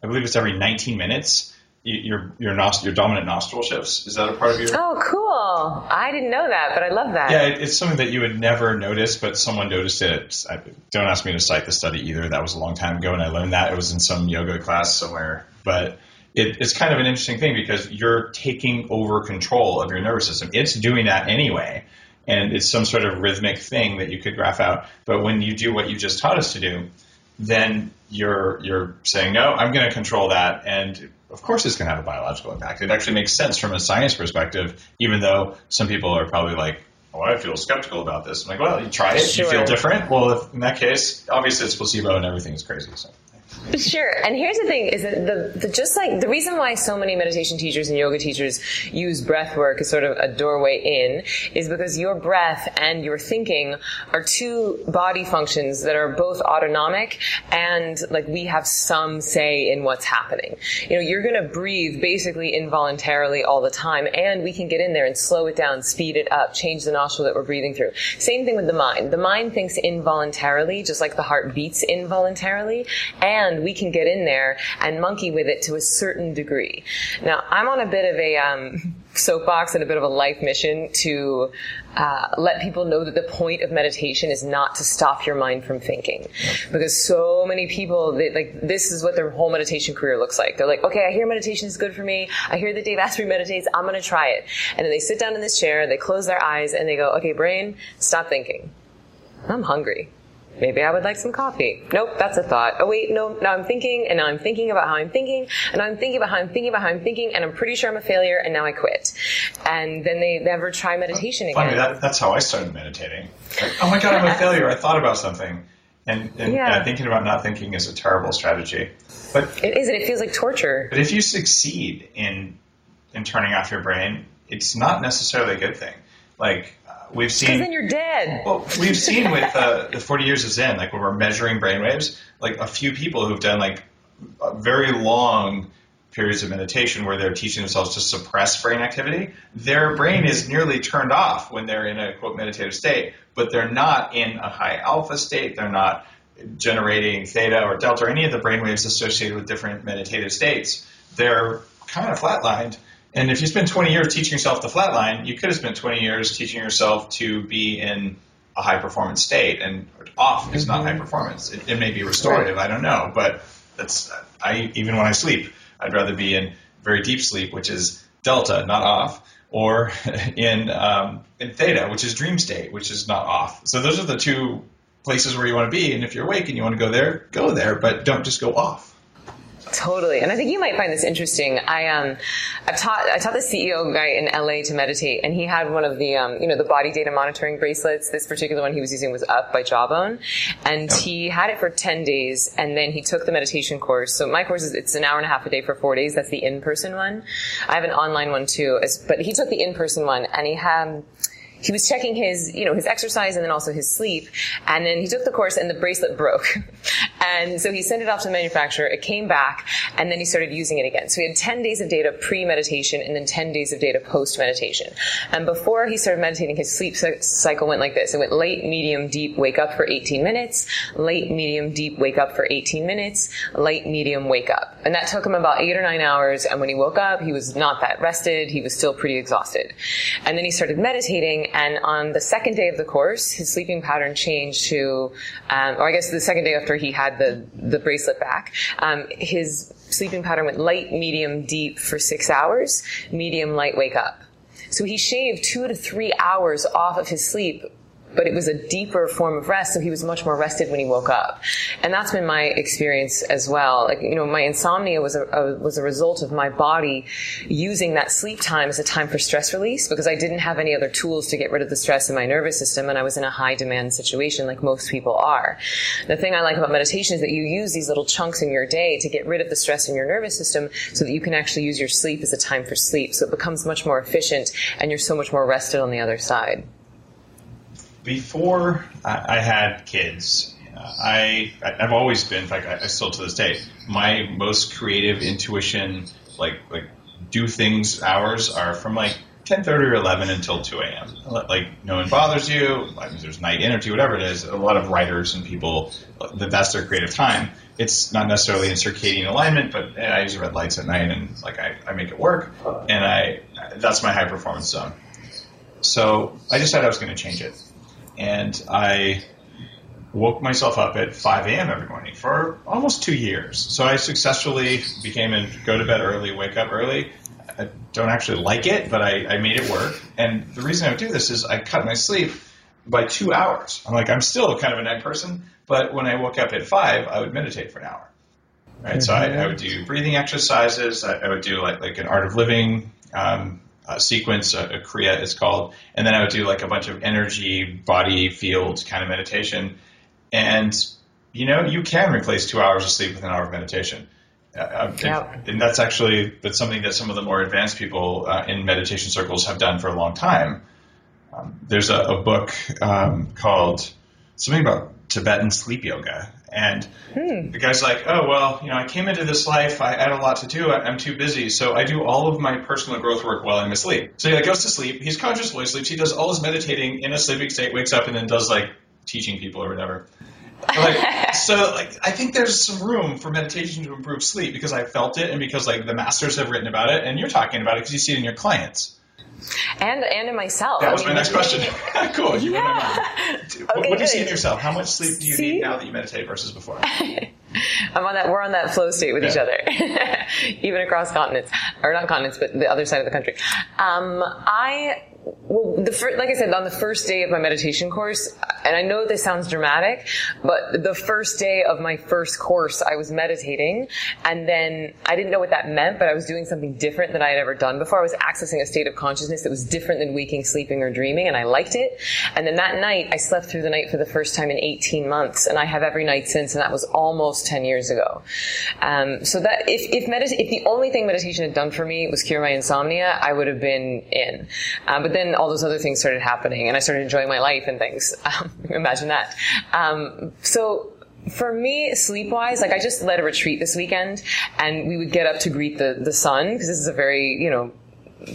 I believe it's every nineteen minutes, your your nost- your dominant nostril shifts. Is that a part of your... Oh, cool. I didn't know that, but I love that. Yeah, it, it's something that you would never notice, but someone noticed it. I, don't ask me to cite the study either. That was a long time ago, and I learned that. It was in some yoga class somewhere, but... It, it's kind of an interesting thing because you're taking over control of your nervous system. It's doing that anyway, and it's some sort of rhythmic thing that you could graph out. But when you do what you just taught us to do, then you're you're saying, no, I'm going to control that. And, of course, it's going to have a biological impact. It actually makes sense from a science perspective, even though some people are probably like, oh, I feel skeptical about this. I'm like, well, you try it. Sure. You feel different. Well, if, in that case, obviously it's placebo and everything is crazy, so. Sure. And here's the thing is that the, the just like the reason why so many meditation teachers and yoga teachers use breath work as sort of a doorway in is because your breath and your thinking are two body functions that are both autonomic and like we have some say in what's happening. You know, you're going to breathe basically involuntarily all the time, and we can get in there and slow it down, speed it up, change the nostril that we're breathing through. Same thing with the mind. The mind thinks involuntarily, just like the heart beats involuntarily, and And we can get in there and monkey with it to a certain degree. Now, I'm on a bit of a um, soapbox and a bit of a life mission to uh, let people know that the point of meditation is not to stop your mind from thinking. Because so many people, they, like this is what their whole meditation career looks like. They're like, okay, I hear meditation is good for me. I hear that Dave Asprey meditates. I'm going to try it. And then they sit down in this chair, they close their eyes, and they go, okay, brain, stop thinking. I'm hungry. Maybe I would like some coffee. Nope, that's a thought. Oh, wait, no, now I'm thinking, and now I'm thinking about how I'm thinking, and I'm thinking about how I'm thinking about how I'm thinking, and I'm pretty sure I'm a failure, and now I quit. And then they never try meditation again. Funny, that, that's how I started meditating. Like, oh, my God, I'm a failure. I thought about something. And, and yeah. Yeah, thinking about not thinking is a terrible strategy. But it is, and it feels like torture. But if you succeed in in turning off your brain, it's not necessarily a good thing. Like... We've seen. Because then you're dead. Well, we've seen with uh, the forty years of Zen, like when we're measuring brainwaves, like a few people who've done like very long periods of meditation where they're teaching themselves to suppress brain activity, their brain is nearly turned off when they're in a quote meditative state, but they're not in a high alpha state. They're not generating theta or delta or any of the brainwaves associated with different meditative states. They're kind of flatlined. And if you spend twenty years teaching yourself to flatline, you could have spent twenty years teaching yourself to be in a high-performance state. And off is not high performance. It, it may be restorative. Right. I don't know. But that's I even when I sleep, I'd rather be in very deep sleep, which is delta, not off, or in, um, in theta, which is dream state, which is not off. So those are the two places where you want to be. And if you're awake and you want to go there, go there. But don't just go off. Totally. And I think you might find this interesting. I um, I taught I taught the C E O guy in L A to meditate, and he had one of the um, you know, the body data monitoring bracelets. This particular one he was using was Up by Jawbone, and he had it for ten days, and then he took the meditation course. So my course is it's an hour and a half a day for four days. That's the in-person one. I have an online one too, but he took the in-person one, and he had. He was checking his, you know, his exercise and then also his sleep. And then he took the course and the bracelet broke. And so he sent it off to the manufacturer. It came back, and then he started using it again. So he had ten days of data pre-meditation and then ten days of data post-meditation. And before he started meditating, his sleep cycle went like this. It went late, medium, deep, wake up for eighteen minutes, late, medium, deep, wake up for eighteen minutes, late, medium, wake up. And that took him about eight or nine hours. And when he woke up, he was not that rested. He was still pretty exhausted. And then he started meditating. And on the second day of the course, his sleeping pattern changed to, um, or I guess the second day after he had the, the bracelet back, um, his sleeping pattern went light, medium, deep for six hours, medium, light, wake up. So he shaved two to three hours off of his sleep, but it was a deeper form of rest, so he was much more rested when he woke up. And that's been my experience as well. Like, you know, my insomnia was a, a was a result of my body using that sleep time as a time for stress release, because I didn't have any other tools to get rid of the stress in my nervous system, and I was in a high demand situation like most people are. The thing I like about meditation is that you use these little chunks in your day to get rid of the stress in your nervous system so that you can actually use your sleep as a time for sleep. So it becomes much more efficient, and you're so much more rested on the other side. Before I had kids, I, I've always been, in fact, I, I still to this day, my most creative intuition, like like do things hours are from like ten thirty or eleven until two a.m. Like no one bothers you, like there's night energy, whatever it is. A lot of writers and people, that's their creative time. It's not necessarily in circadian alignment, but I use red lights at night and like I, I make it work. And I that's my high performance zone. So I decided I was going to change it. And I woke myself up at five a.m. every morning for almost two years. So I successfully became a go-to-bed early, wake-up early. I don't actually like it, but I, I made it work. And the reason I would do this is I cut my sleep by two hours. I'm like, I'm still kind of a night person, but when I woke up at five, I would meditate for an hour. Right? Mm-hmm. So I, I would do breathing exercises. I, I would do like, like an art of living um Uh, sequence, uh, a Kriya it's called, and then I would do like a bunch of energy, body, field kind of meditation. And, you know, you can replace two hours of sleep with an hour of meditation. Uh, yeah. and, and that's actually that's something that some of the more advanced people uh, in meditation circles have done for a long time. Um, there's a, a book um, called something about Tibetan sleep yoga. And hmm. the guy's like, oh, well, you know, I came into this life. I had a lot to do. I'm too busy. So I do all of my personal growth work while I'm asleep. So he goes to sleep. He's conscious while he sleeps. He does all his meditating in a sleeping state, wakes up, and then does, like, teaching people or whatever. Like, so, like, I think there's some room for meditation to improve sleep because I felt it and because, like, the masters have written about it. And you're talking about it because you see it in your clients. And and in myself. That was I mean, my next question. Cool. You yeah. remember. What, okay, what do you see in yourself? How much sleep do you see? Need now that you meditate versus before? I'm on that. We're on that flow state with yeah. each other, even across continents, or not continents, but the other side of the country. Um, I. Well, the first, like I said, on the first day of my meditation course, and I know this sounds dramatic, but the first day of my first course, I was meditating, and then I didn't know what that meant, but I was doing something different than I had ever done before. I was accessing a state of consciousness that was different than waking, sleeping, or dreaming, and I liked it. And then that night, I slept through the night for the first time in eighteen months, and I have every night since, and that was almost ten years ago. Um, so that if if, medit- if the only thing meditation had done for me was cure my insomnia, I would have been in. Um, but But then all those other things started happening, and I started enjoying my life and things. Um, imagine that. Um, so for me, sleep-wise, like I just led a retreat this weekend, and we would get up to greet the, the sun, because this is a very, you know,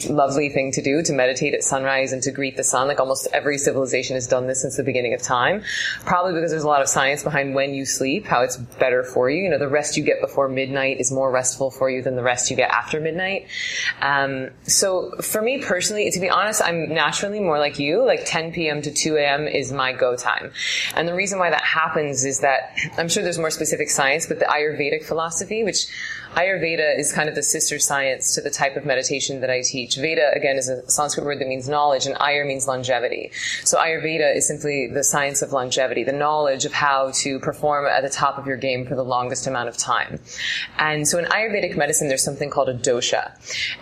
lovely thing to do, to meditate at sunrise and to greet the sun. Like almost every civilization has done this since the beginning of time, probably because there's a lot of science behind when you sleep, how it's better for you. You know, the rest you get before midnight is more restful for you than the rest you get after midnight. Um, so for me personally, to be honest, I'm naturally more like you, like ten p.m. to two a.m. is my go time. And the reason why that happens is that I'm sure there's more specific science, but the Ayurvedic philosophy, which Ayurveda is kind of the sister science to the type of meditation that I teach. Veda, again, is a Sanskrit word that means knowledge, and Ayur means longevity. So Ayurveda is simply the science of longevity, the knowledge of how to perform at the top of your game for the longest amount of time. And so in Ayurvedic medicine, there's something called a dosha.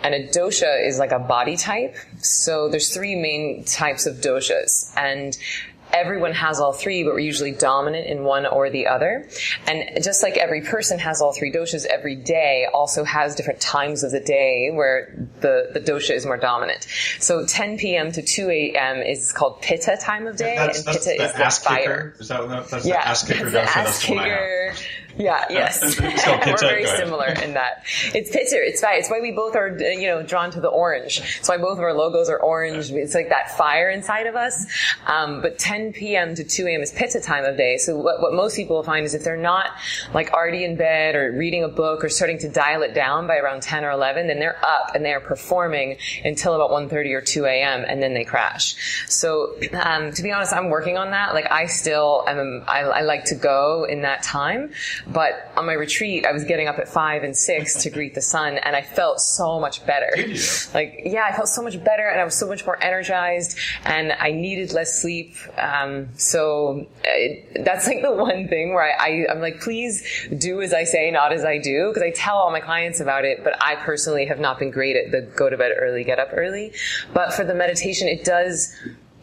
And a dosha is like a body type. So there's three main types of doshas. And everyone has all three, but we're usually dominant in one or the other. And just like every person has all three doshas, every day also has different times of the day where the, the dosha is more dominant. So ten p.m. to two a.m. is called Pitta time of day, that's, and that's Pitta the is the fire. Is that what that's yeah, the ass kicker? That's the ass kicker. Yeah, yes. So we're very similar in that. It's Pitta, it's fire. It's why we both are, you know, drawn to the orange. It's why both of our logos are orange. It's like that fire inside of us. Um, but ten p.m. to two a.m. is Pitta time of day. So what, what most people find is if they're not like already in bed or reading a book or starting to dial it down by around ten or eleven, then they're up and they're performing until about one thirty or two a.m. and then they crash. So, um, to be honest, I'm working on that. Like I still am, I, I like to go in that time. But on my retreat, I was getting up at five and six to greet the sun, and I felt so much better. Did you? Like, yeah, I felt so much better, and I was so much more energized, and I needed less sleep. Um, so it, that's like the one thing where I, I, I'm like, please do as I say, not as I do, because I tell all my clients about it, but I personally have not been great at the go to bed early, get up early. But for the meditation, it does...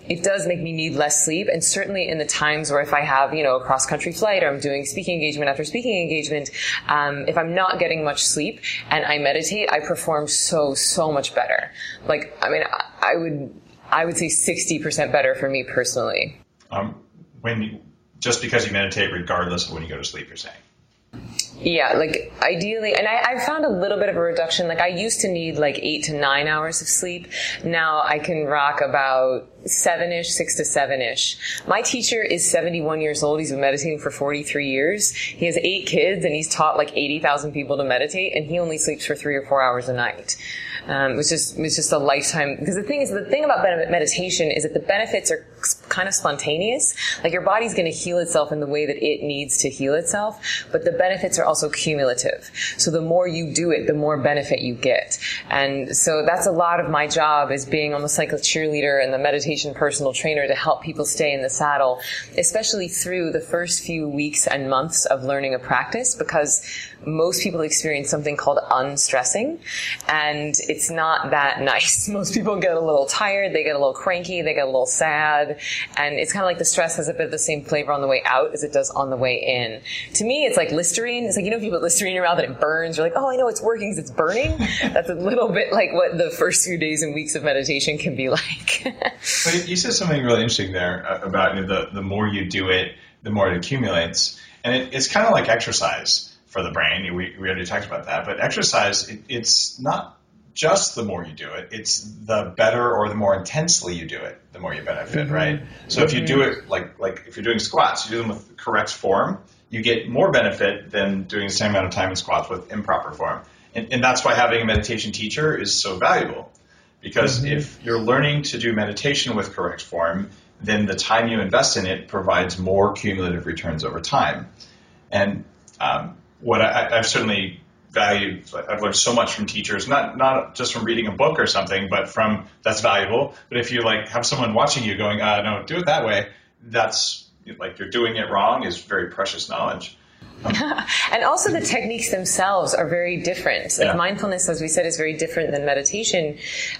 It does make me need less sleep, and certainly in the times where if I have, you know, a cross-country flight or I'm doing speaking engagement after speaking engagement, um, if I'm not getting much sleep and I meditate, I perform so, so much better. Like, I mean, I would, I would say sixty percent better for me personally. Um, when you, just because you meditate regardless of when you go to sleep, you're saying? Yeah, like ideally, and I, I found a little bit of a reduction. Like I used to need like eight to nine hours of sleep. Now I can rock about seven-ish, six to seven-ish. My teacher is seventy-one years old. He's been meditating for forty-three years. He has eight kids, and he's taught like eighty thousand people to meditate, and he only sleeps for three or four hours a night. Um, it's just, it's just a lifetime. Because the thing is, the thing about meditation is that the benefits are kind of spontaneous. Like your body's going to heal itself in the way that it needs to heal itself, but the benefits are also cumulative. So the more you do it, the more benefit you get. And so that's a lot of my job, is being almost like a cheerleader and the meditation personal trainer to help people stay in the saddle, especially through the first few weeks and months of learning a practice, because most people experience something called unstressing, and it's not that nice. Most people get a little tired, they get a little cranky, they get a little sad, and it's kind of like the stress has a bit of the same flavor on the way out as it does on the way in. To me, it's like Listerine. It's like, you know, if you put Listerine around and it burns, you're like, oh, I know it's working because it's burning. That's a little bit like what the first few days and weeks of meditation can be like. But you said something really interesting there about, you know, the, the more you do it, the more it accumulates. And it, it's kind of like exercise for the brain. We, we already talked about that. But exercise, it, it's not just the more you do it. It's the better or the more intensely you do it, the more you benefit, mm-hmm. right? So mm-hmm. if you do it like like if you're doing squats, you do them with the correct form, you get more benefit than doing the same amount of time in squats with improper form. And, and that's why having a meditation teacher is so valuable. Because mm-hmm. if you're learning to do meditation with correct form, then the time you invest in it provides more cumulative returns over time. And um, what I, I've certainly valued, I've learned so much from teachers, not not just from reading a book or something, but from that's valuable. But if you like have someone watching you going, uh, no, do it that way, that's like you're doing it wrong is very precious knowledge. And also the techniques themselves are very different. Like yeah. mindfulness, as we said, is very different than meditation,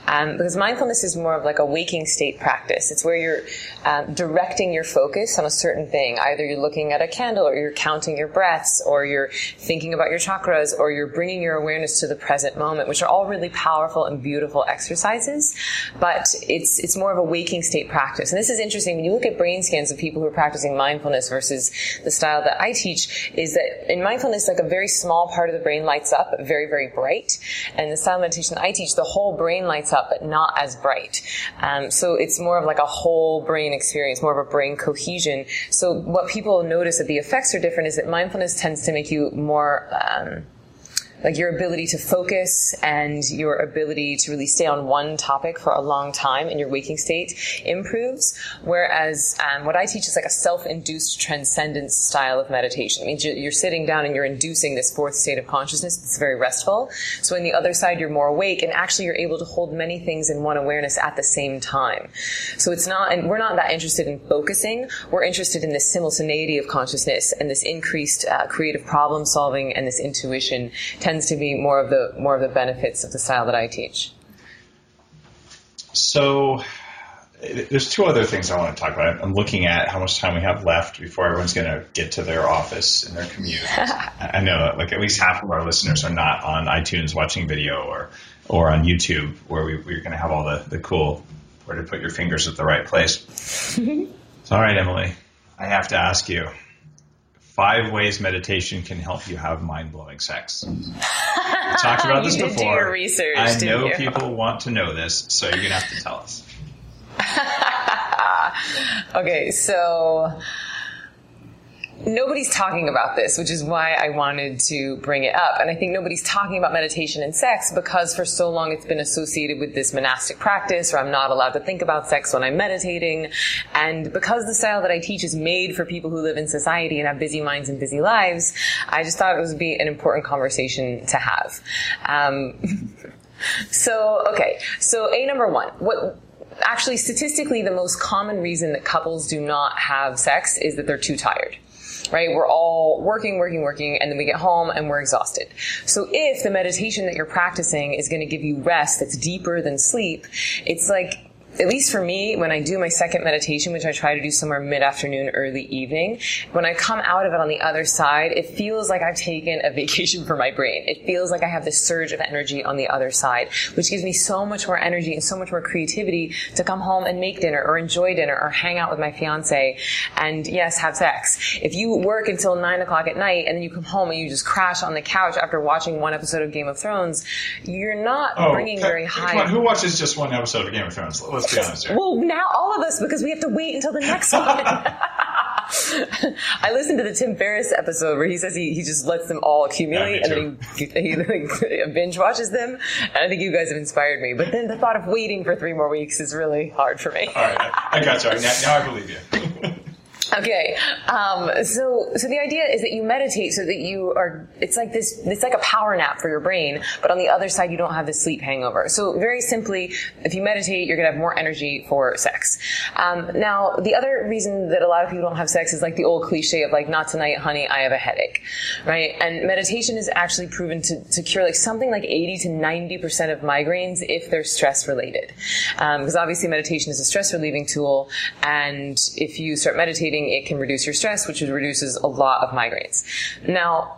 um, because mindfulness is more of like a waking state practice. It's where you're uh, directing your focus on a certain thing. Either you're looking at a candle, or you're counting your breaths, or you're thinking about your chakras, or you're bringing your awareness to the present moment, which are all really powerful and beautiful exercises. But it's it's more of a waking state practice. And this is interesting. When you look at brain scans of people who are practicing mindfulness versus the style that I teach, is that in mindfulness, like a very small part of the brain lights up, very, very bright. And the style of meditation I teach, the whole brain lights up, but not as bright. Um, so it's more of like a whole brain experience, more of a brain cohesion. So what people notice that the effects are different is that mindfulness tends to make you more... Um, like your ability to focus and your ability to really stay on one topic for a long time in your waking state improves. Whereas um, what I teach is like a self-induced transcendence style of meditation. It means you're sitting down and you're inducing this fourth state of consciousness that's very restful. So on the other side, you're more awake, and actually you're able to hold many things in one awareness at the same time. So it's not, and we're not that interested in focusing. We're interested in this simultaneity of consciousness and this increased uh, creative problem solving and this intuition tends to be more of the more of the benefits of the style that I teach. So There's two other things I want to talk about. I'm looking at how much time we have left before everyone's going to get to their office and their commute. I know that like at least half of our listeners are not on iTunes watching video or or on YouTube where we, we're going to have all the, the cool where to put your fingers at the right place. So, all right, Emily, I have to ask you, five ways meditation can help you have mind-blowing sex. We talked about this before. You did your research, I know you? People want to know this, so you're going to have to tell us. Okay, so nobody's talking about this, which is why I wanted to bring it up. And I think nobody's talking about meditation and sex because for so long it's been associated with this monastic practice, or I'm not allowed to think about sex when I'm meditating. And because the style that I teach is made for people who live in society and have busy minds and busy lives, I just thought it would be an important conversation to have. Um, so, okay. So A number one, what, Actually, statistically, the most common reason that couples do not have sex is that they're too tired, right? We're all working, working, working, and then we get home and we're exhausted. So if the meditation that you're practicing is going to give you rest that's deeper than sleep, it's like, at least for me, when I do my second meditation, which I try to do somewhere mid-afternoon, early evening, when I come out of it on the other side, it feels like I've taken a vacation for my brain. It feels like I have this surge of energy on the other side, which gives me so much more energy and so much more creativity to come home and make dinner or enjoy dinner or hang out with my fiance and, yes, have sex. If you work until nine o'clock at night and then you come home and you just crash on the couch after watching one episode of Game of Thrones, you're not oh, bringing can, very high... Come on, who watches just one episode of Game of Thrones? Let's Let's be honest here. Well, now all of us, because we have to wait until the next one. I listened to the Tim Ferriss episode where he says he, he just lets them all accumulate, yeah, and then he, he like, binge watches them. And I think you guys have inspired me. But then the thought of waiting for three more weeks is really hard for me. All right. I got you. Now, now I believe you. Okay, um, so so the idea is that you meditate so that you are, it's like this, it's like a power nap for your brain, but on the other side you don't have the sleep hangover. So very simply, if you meditate, you're going to have more energy for sex. Um, now, the other reason that a lot of people don't have sex is like the old cliche of like, not tonight, honey, I have a headache, right? And meditation is actually proven to, to cure like something like eighty to ninety percent of migraines if they're stress related. Um, because obviously meditation is a stress relieving tool, and if you start meditating, it can reduce your stress, which reduces a lot of migraines. Now,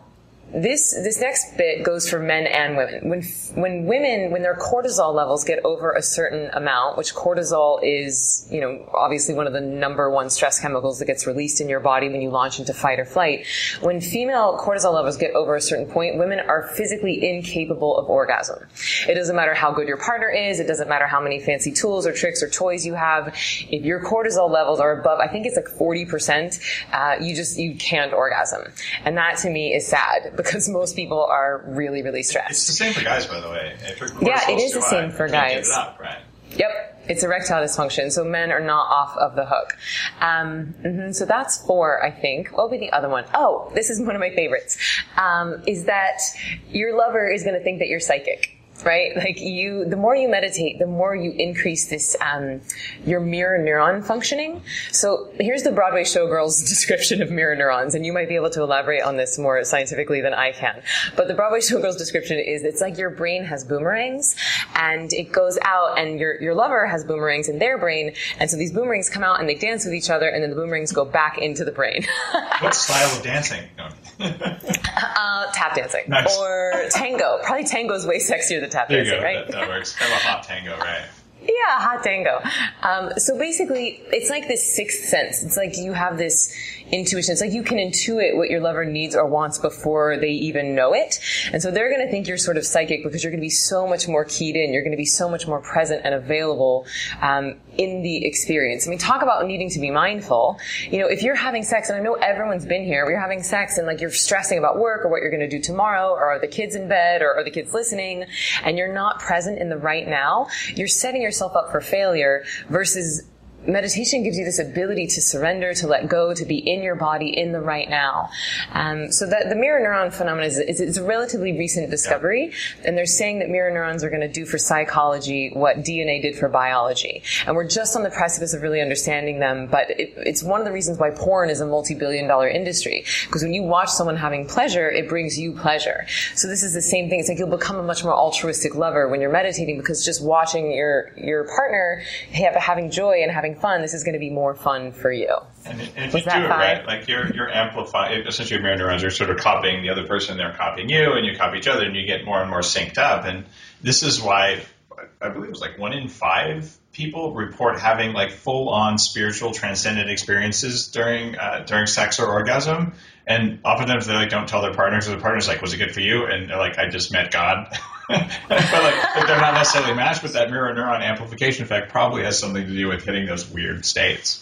this this next bit goes for men and women. When when women, when their cortisol levels get over a certain amount, which cortisol is, you know, obviously one of the number one stress chemicals that gets released in your body when you launch into fight or flight. When female cortisol levels get over a certain point, women are physically incapable of orgasm. It doesn't matter how good your partner is. It doesn't matter how many fancy tools or tricks or toys you have. If your cortisol levels are above, I think it's like forty percent, uh, you just, you can't orgasm. And that to me is sad, because most people are really, really stressed. It's the same for guys, by the way. Yeah, it is the same for guys. Get it up, right? Yep. It's erectile dysfunction, so men are not off of the hook. Um, mm-hmm, so that's four, I think. What would be the other one? Oh, this is one of my favorites, um, is that your lover is going to think that you're psychic. Right? Like you, the more you meditate, the more you increase this, um, your mirror neuron functioning. So here's the Broadway showgirl's description of mirror neurons, and you might be able to elaborate on this more scientifically than I can. But the Broadway showgirl's description is it's like your brain has boomerangs and it goes out, and your, your lover has boomerangs in their brain. And so these boomerangs come out and they dance with each other, and then the boomerangs go back into the brain. What style of dancing? uh, tap dancing. Nice. Or tango. Probably tango is way sexier than tap dancing, right? That, that works. Kind of a hot tango, right? Yeah, hot tango. Um, so basically, it's like this sixth sense. It's like you have this intuition. It's like you can intuit what your lover needs or wants before they even know it. And so they're going to think you're sort of psychic because you're going to be so much more keyed in. You're going to be so much more present and available um, in the experience. I mean, talk about needing to be mindful. You know, if you're having sex, and I know everyone's been here, where you're having sex and like you're stressing about work or what you're going to do tomorrow, or are the kids in bed, or are the kids listening, and you're not present in the right now, you're setting yourself up for failure versus meditation gives you this ability to surrender, to let go, to be in your body, in the right now. Um, so that the mirror neuron phenomenon is, is, is a relatively recent discovery, yeah. and they're saying that mirror neurons are going to do for psychology what D N A did for biology. And we're just on the precipice of really understanding them, but it, it's one of the reasons why porn is a multi-billion dollar industry, because when you watch someone having pleasure, it brings you pleasure. So this is the same thing. It's like you'll become a much more altruistic lover when you're meditating, because just watching your, your partner having joy and having fun, this is going to be more fun for you. And if, and if you do it right, like you're you're amplifying. Essentially, mirror neurons are sort of copying the other person. They're copying you, and you copy each other, and you get more and more synced up. And this is why I believe it was like one in five people report having like full-on spiritual transcendent experiences during uh, during sex or orgasm. And oftentimes they like don't tell their partners, or the partner's like, "Was it good for you?" And they're like, "I just met God." But like, they're not necessarily matched, but that mirror neuron amplification effect probably has something to do with hitting those weird states.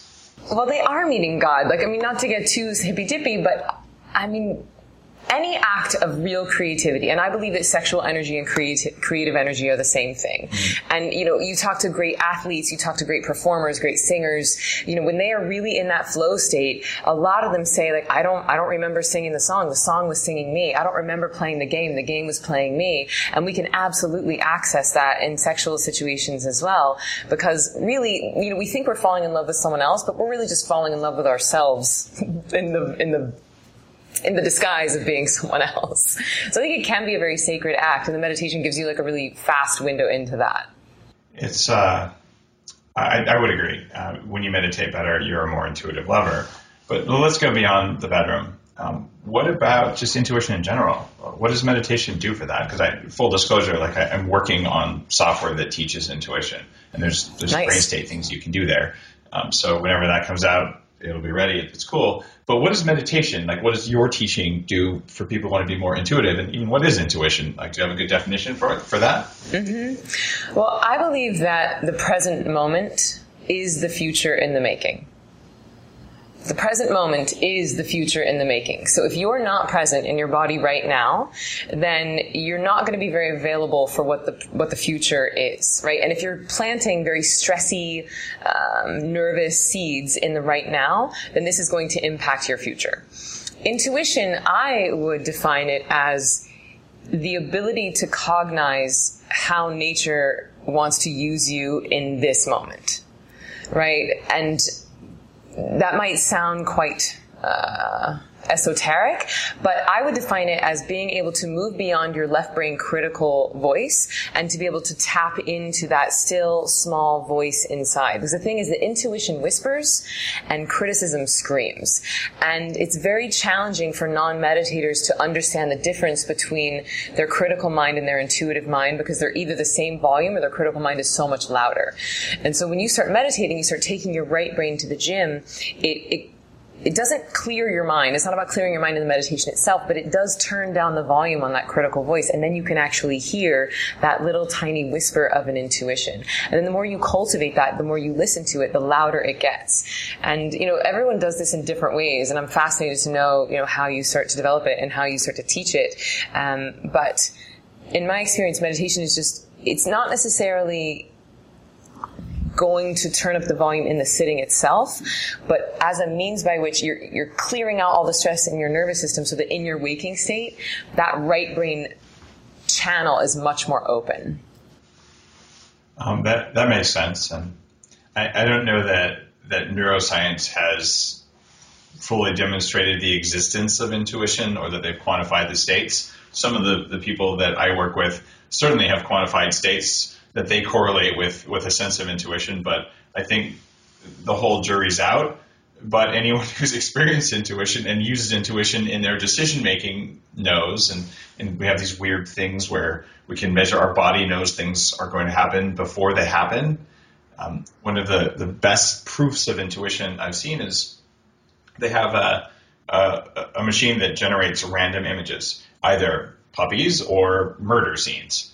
Well, they are meeting God. Like, I mean, not to get too hippy-dippy, but I mean, any act of real creativity, and I believe that sexual energy and creative, creative energy are the same thing. Mm-hmm. And, you know, you talk to great athletes, you talk to great performers, great singers, you know, when they are really in that flow state, a lot of them say, like, I don't, I don't remember singing the song. The song was singing me. I don't remember playing the game. The game was playing me. And we can absolutely access that in sexual situations as well, because really, you know, we think we're falling in love with someone else, but we're really just falling in love with ourselves in the, in the, in the disguise of being someone else. So I think it can be a very sacred act, and the meditation gives you like a really fast window into that. It's, uh, I, I would agree. Uh, when you meditate better, you're a more intuitive lover. But let's go beyond the bedroom. Um, what about just intuition in general? What does meditation do for that? Because I, full disclosure, like I, I'm working on software that teaches intuition, and there's, there's nice brain state things you can do there. Um, so whenever that comes out, it'll be ready if it's cool. But what is meditation? Like, what does your teaching do for people who want to be more intuitive? And even what is intuition? Like, do you have a good definition for for that? Mm-hmm. Well, I believe that the present moment is the future in the making. The present moment is the future in the making. So if you're not present in your body right now, then you're not going to be very available for what the what the future is, right? And if you're planting very stressy, um, nervous seeds in the right now, then this is going to impact your future. Intuition, I would define it as the ability to cognize how nature wants to use you in this moment, right? And that might sound quite uh, esoteric, but I would define it as being able to move beyond your left brain critical voice and to be able to tap into that still small voice inside. Because the thing is that intuition whispers and criticism screams. And it's very challenging for non-meditators to understand the difference between their critical mind and their intuitive mind, because they're either the same volume or their critical mind is so much louder. And so when you start meditating, you start taking your right brain to the gym, it, it It doesn't clear your mind. It's not about clearing your mind in the meditation itself, but it does turn down the volume on that critical voice, and then you can actually hear that little tiny whisper of an intuition. And then the more you cultivate that, the more you listen to it, the louder it gets. And, you know, everyone does this in different ways, and I'm fascinated to know, you know, how you start to develop it and how you start to teach it. Um, but in my experience, meditation is just, it's not necessarily going to turn up the volume in the sitting itself, but as a means by which you're, you're clearing out all the stress in your nervous system, so that in your waking state, that right brain channel is much more open. Um, that, that makes sense. And I, I don't know that, that neuroscience has fully demonstrated the existence of intuition, or that they've quantified the states. Some of the, the people that I work with certainly have quantified states that they correlate with, with a sense of intuition, but I think the whole jury's out. But anyone who's experienced intuition and uses intuition in their decision-making knows, and, and we have these weird things where we can measure, our body knows things are going to happen before they happen. Um, one of the, the best proofs of intuition I've seen is they have a, a, a machine that generates random images, either puppies or murder scenes.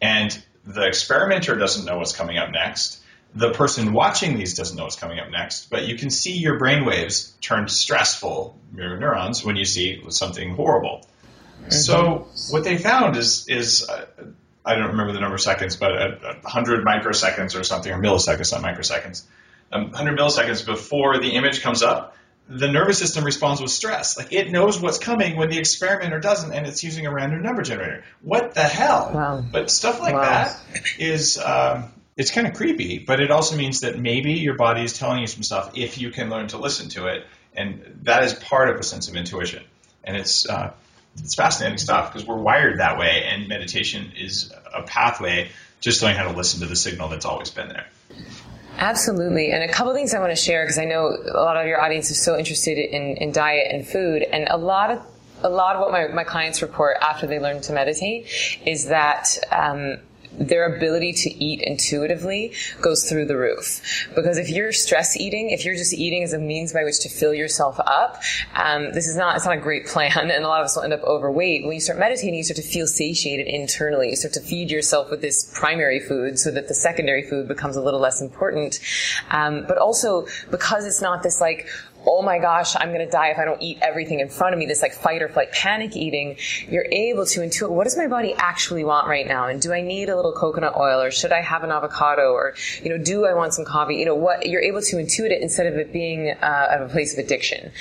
And the experimenter doesn't know what's coming up next. The person watching these doesn't know what's coming up next, but you can see your brainwaves turn stressful mirror neurons when you see something horrible. Mm-hmm. So what they found is, is uh, I don't remember the number of seconds, but a, a hundred microseconds or something, or milliseconds, not microseconds, one hundred milliseconds before the image comes up, the nervous system responds with stress. Like, it knows what's coming when the experimenter doesn't, and it's using a random number generator. What the hell? Wow. But stuff like wow. that is, um, it's kind of creepy, but it also means that maybe your body is telling you some stuff if you can learn to listen to it. And that is part of a sense of intuition. And it's, uh, it's fascinating stuff because we're wired that way. And meditation is a pathway, just knowing how to listen to the signal that's always been there. Absolutely. And a couple of things I want to share, because I know a lot of your audience is so interested in, in diet and food. And a lot of a lot of what my, my clients report after they learn to meditate is that um, their ability to eat intuitively goes through the roof. Because if you're stress eating, if you're just eating as a means by which to fill yourself up, um, this is not, it's not a great plan. And a lot of us will end up overweight. When you start meditating, you start to feel satiated internally. You start to feed yourself with this primary food so that the secondary food becomes a little less important. Um, but also because it's not this like, oh my gosh, I'm going to die if I don't eat everything in front of me, this like fight or flight panic eating, you're able to intuit, what does my body actually want right now? And do I need a little coconut oil, or should I have an avocado, or, you know, do I want some coffee? You know, what, you're able to intuit it instead of it being uh, of a place of addiction.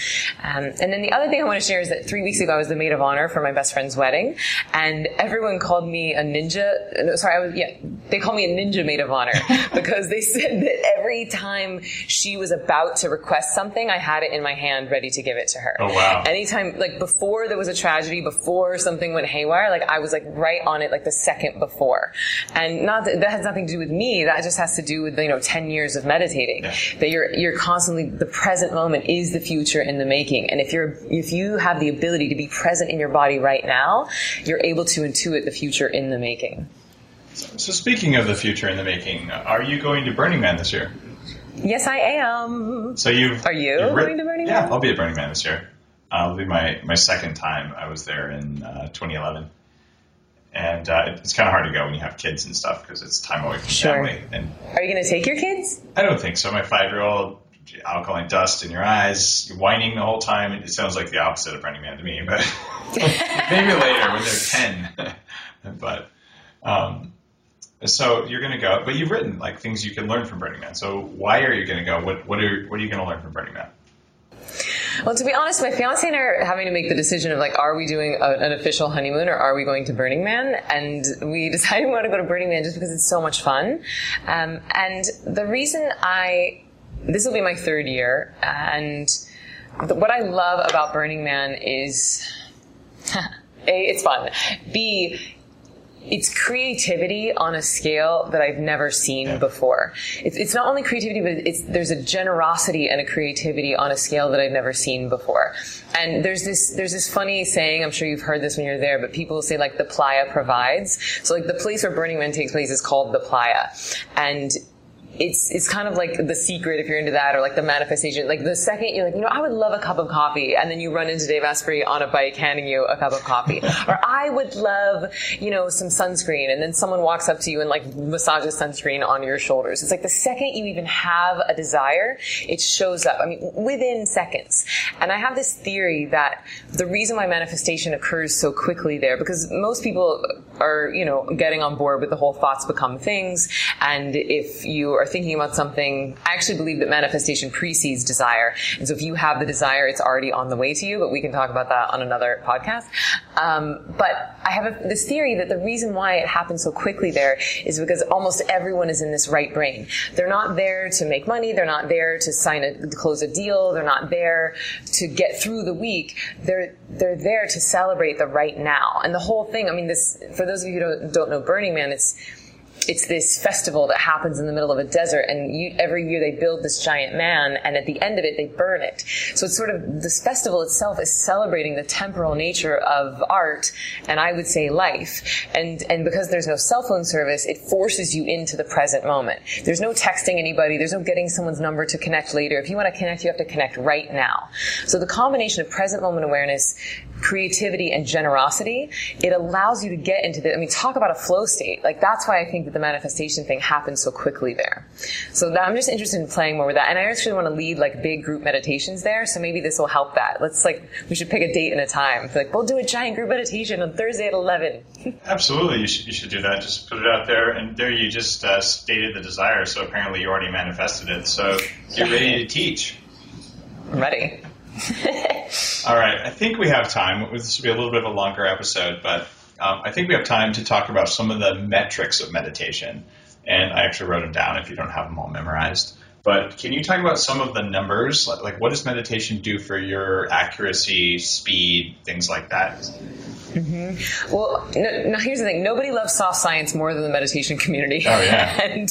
Um, and then the other thing I want to share is that three weeks ago, I was the maid of honor for my best friend's wedding, and everyone called me a ninja. No, sorry, I was, yeah, they called me a ninja maid of honor because they said that every time she was about to request something, I had it in my hand ready to give it to her. Oh, wow. Anytime, like before there was a tragedy, before something went haywire, like I was like right on it, like the second before. And not that, that has nothing to do with me. That just has to do with, you know, ten years of meditating. Yeah. That you're, you're constantly, the present moment is the future in the making. And if you're, if you have the ability to be present in your body right now, you're able to intuit the future in the making. So speaking of the future in the making, are you going to Burning Man this year? Yes, I am. So you've, Are you you've ri- going to Burning yeah, Man? Yeah, I'll be at Burning Man this year. Uh, it'll be my, my second time. I was there in uh, twenty eleven. And uh, it's kind of hard to go when you have kids and stuff because it's time away from sure. family. And are you going to take your kids? I don't think so. My five-year-old, alkaline dust in your eyes, whining the whole time. It sounds like the opposite of Burning Man to me, but maybe later when they're ten. But... Um, So you're going to go, but you've written like things you can learn from Burning Man. So why are you going to go? What what are what are you going to learn from Burning Man? Well, to be honest, my fiance and I are having to make the decision of like, are we doing a, an official honeymoon or are we going to Burning Man? And we decided we want to go to Burning Man just because it's so much fun. Um, and the reason I, this will be my third year. And the, what I love about Burning Man is, A, it's fun. B, it's creativity on a scale that I've never seen yeah. before. It's, it's not only creativity, but it's, there's a generosity and a creativity on a scale that I've never seen before. And there's this, there's this funny saying, I'm sure you've heard this when you're there, but people say like the playa provides. So like the place where Burning Man takes place is called the playa. And It's it's kind of like The Secret, if you're into that, or like The Manifestation. Like the second you're like, you know, I would love a cup of coffee, and then you run into Dave Asprey on a bike handing you a cup of coffee. Or I would love, you know, some sunscreen, and then someone walks up to you and like massages sunscreen on your shoulders. It's like the second you even have a desire, it shows up. I mean, within seconds. And I have this theory that the reason why manifestation occurs so quickly there, because most people are, you know, getting on board with the whole thoughts become things, and if you are thinking about something, I actually believe that manifestation precedes desire. And so if you have the desire, it's already on the way to you, but we can talk about that on another podcast. Um, but I have a, this theory that the reason why it happens so quickly there is because almost everyone is in this right brain. They're not there to make money. They're not there to sign a, to close a deal. They're not there to get through the week. They're, they're there to celebrate the right now. And the whole thing, I mean, this, for those of you who don't, don't know Burning Man, it's, It's this festival that happens in the middle of a desert, and you, every year they build this giant man, and at the end of it, they burn it. So it's sort of, this festival itself is celebrating the temporal nature of art, and I would say life. And, and because there's no cell phone service, it forces you into the present moment. There's no texting anybody. There's no getting someone's number to connect later. If you want to connect, you have to connect right now. So the combination of present moment awareness, creativity, and generosity, it allows you to get into the, I mean, talk about a flow state. Like, that's why I think think the manifestation thing happens so quickly there. So that, I'm just interested in playing more with that. And I actually want to lead like big group meditations there. So maybe this will help that. Let's like, we should pick a date and a time. Like, we'll do a giant group meditation on Thursday at eleven. Absolutely. You should, you should do that. Just put it out there. And there you just uh, stated the desire. So apparently you already manifested it. So you're ready to teach. I'm ready. All right. I think we have time. This will be a little bit of a longer episode, but um, I think we have time to talk about some of the metrics of meditation. And I actually wrote them down if you don't have them all memorized. But can you talk about some of the numbers? Like, like what does meditation do for your accuracy, speed, things like that? Mm-hmm. Well, no, no, here's the thing. Nobody loves soft science more than the meditation community. Oh, yeah. and,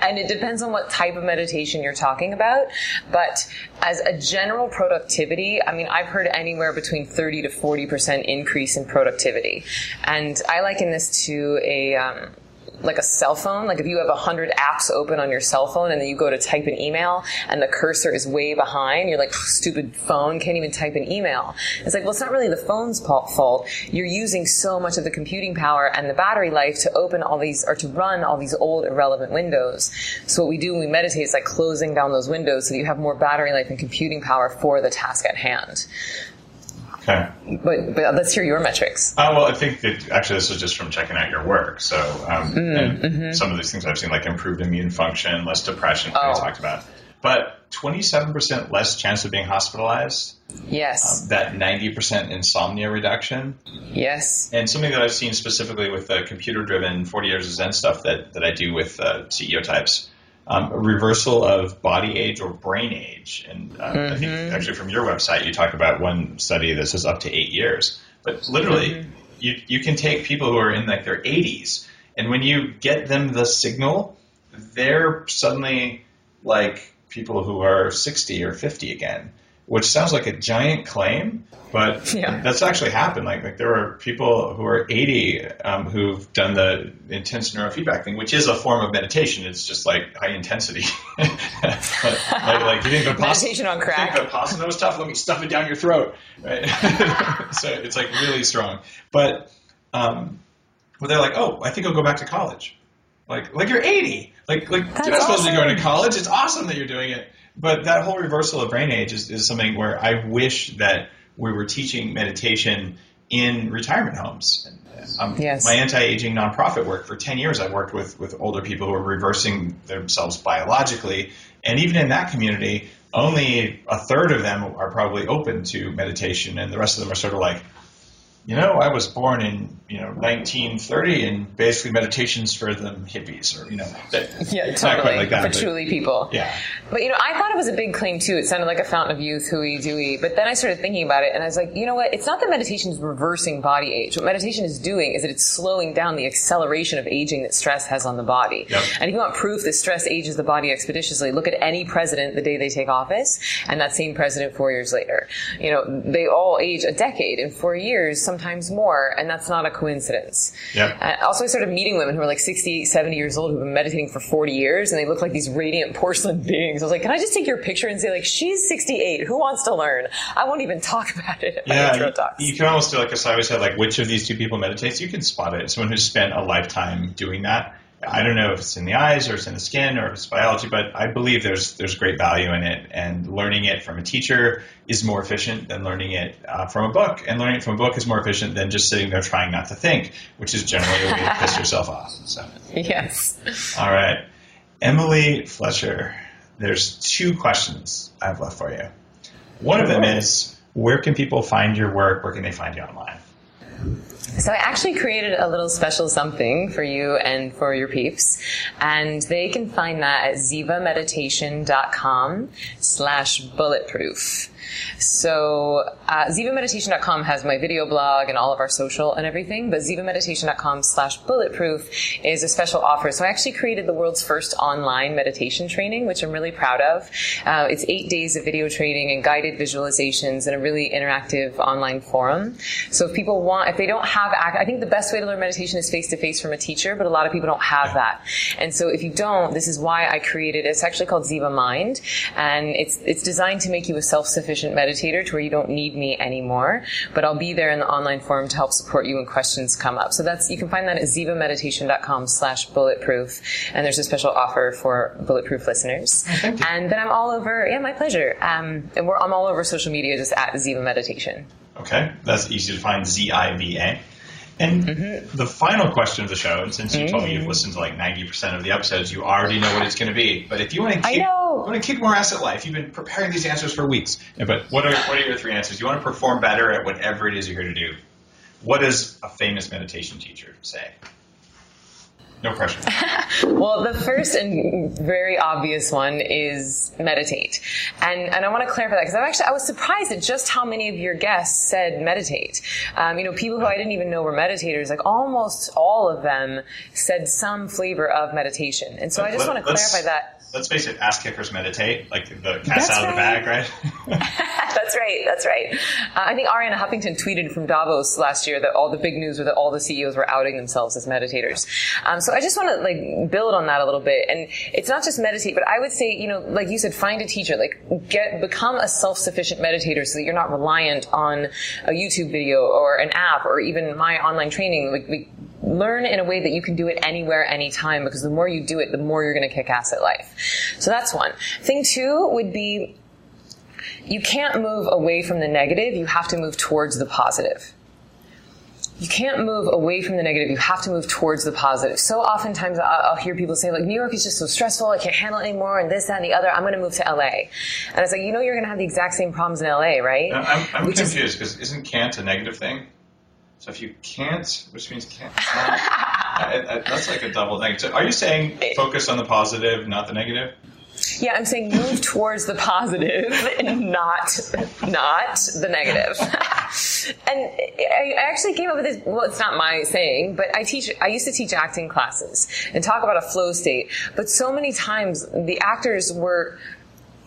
and it depends on what type of meditation you're talking about. But as a general productivity, I mean, I've heard anywhere between thirty to forty percent increase in productivity. And I liken this to a... Um, like a cell phone. Like if you have a hundred apps open on your cell phone and then you go to type an email and the cursor is way behind, you're like, stupid phone, can't even type an email. It's like, well, it's not really the phone's fault. You're using so much of the computing power and the battery life to open all these, or to run all these old irrelevant windows. So what we do when we meditate is like closing down those windows so that you have more battery life and computing power for the task at hand. Okay. But, but let's hear your metrics. Oh, well, I think that actually this was just from checking out your work. So um, mm, and mm-hmm. some of these things I've seen, like improved immune function, less depression, oh. we talked about. But twenty-seven percent less chance of being hospitalized. Yes. Um, that ninety percent insomnia reduction. Yes. And something that I've seen specifically with the computer-driven forty years of Zen stuff that, that I do with uh, C E O types. Um, a reversal of body age or brain age. And uh, mm-hmm. I think actually from your website, you talk about one study that says up to eight years. But literally, mm-hmm. you, you can take people who are in like their eighties, and when you get them the signal, they're suddenly like people who are sixty or fifty again, which sounds like a giant claim, but yeah. that's actually happened. Like, like there are people who are eighty um, who've done the intense neurofeedback thing, which is a form of meditation. It's just like high intensity. like, like, you think the pasta, meditation on crack. You think the pasta was tough? Let me stuff it down your throat. Right? So it's like really strong. But um, well, they're like, oh, I think I'll go back to college. Like, like you're eighty. Like, like that's you're not supposed awesome. to be going to college. It's awesome that you're doing it. But that whole reversal of brain age is, is something where I wish that we were teaching meditation in retirement homes. Um, yes. My anti-aging nonprofit work, for ten years I've worked with, with older people who are reversing themselves biologically. And even in that community, only a third of them are probably open to meditation. And the rest of them are sort of like, you know, I was born in, you know, nineteen thirty, and basically meditation's for them hippies, or, you know, that, yeah, totally. Not quite like that. Patchouli people. Yeah. But, you know, I thought it was a big claim, too. It sounded like a fountain of youth, hooey, dooey. But then I started thinking about it, and I was like, you know what? It's not that meditation's reversing body age. What meditation is doing is that it's slowing down the acceleration of aging that stress has on the body. Yep. And if you want proof that stress ages the body expeditiously, look at any president the day they take office, and that same president four years later. You know, they all age a decade in four years, sometimes more, and that's not a coincidence. Yeah. Uh, also, I started meeting women who are like sixty, seventy years old who've been meditating for forty years, and they look like these radiant porcelain beings. I was like, can I just take your picture and say, like, she's sixty-eight. Who wants to learn? I won't even talk about it. Yeah, you, talks. you can almost do like a side by side, like which of these two people meditates. You can spot it. Someone who's spent a lifetime doing that. I don't know if it's in the eyes or it's in the skin or if it's biology, but I believe there's there's great value in it. And learning it from a teacher is more efficient than learning it uh, from a book. And learning it from a book is more efficient than just sitting there trying not to think, which is generally a way to piss yourself off. So yes. All right. Emily Fletcher, there's two questions I have left for you. One of them is, where can people find your work? Where can they find you online? So I actually created a little special something for you and for your peeps, and they can find that at zivameditation.com slash bulletproof. So uh, ziva meditation dot com has my video blog and all of our social and everything, but zivameditation.com slash bulletproof is a special offer. So I actually created the world's first online meditation training, which I'm really proud of. Uh, it's eight days of video training and guided visualizations and a really interactive online forum. So if people want, if they don't have, I think the best way to learn meditation is face to face from a teacher, but a lot of people don't have that. And so if you don't, this is why I created, it's actually called Ziva Mind, and it's, it's designed to make you a self-sufficient meditator to where you don't need me anymore, but I'll be there in the online forum to help support you when questions come up. So that's, you can find that at ziva meditation dot com slash bulletproof, and there's a special offer for Bulletproof listeners. Thank you. And then I'm all over, yeah, my pleasure. Um, and we're, I'm all over social media, just at Ziva Meditation. Okay, that's easy to find, Z I V A. And mm-hmm. the final question of the show, and since you mm-hmm. told me you've listened to like ninety percent of the episodes, you already know what it's going to be. But if you want to kick, want to kick more ass at life, you've been preparing these answers for weeks. But what are, what are your three answers? You want to perform better at whatever it is you're here to do. What does a famous meditation teacher say? No pressure. Well, the first and very obvious one is meditate. And and I want to clarify that because I've actually, I was surprised at just how many of your guests said meditate. Um, you know, people who I didn't even know were meditators, like almost all of them said some flavor of meditation. And so let, I just let, want to clarify that. Let's face it, ass kickers meditate, like the cast out of the bag, right? That's right, that's right. Uh, I think Ariana Huffington tweeted from Davos last year that all the big news were that all the C E Os were outing themselves as meditators. Um, so I just want to like build on that a little bit. And it's not just meditate, but I would say, you know, like you said, find a teacher, like get, become a self-sufficient meditator so that you're not reliant on a YouTube video or an app or even my online training. Like, we, learn in a way that you can do it anywhere, anytime, because the more you do it, the more you're going to kick ass at life. So that's one. Thing two would be, you can't move away from the negative. You have to move towards the positive. You can't move away from the negative. You have to move towards the positive. So oftentimes I'll hear people say, like, New York is just so stressful. I can't handle it anymore. And this, that, and the other. I'm going to move to L A. And it's like, you know, you're going to have the exact same problems in L A, right? I'm, I'm confused because just... isn't can't a negative thing? So if you can't, which means can't, uh, that's like a double negative. Are you saying focus on the positive, not the negative? Yeah, I'm saying move towards the positive and not, not the negative. And I actually came up with this, well, it's not my saying, but I teach, I used to teach acting classes and talk about a flow state. But so many times the actors were,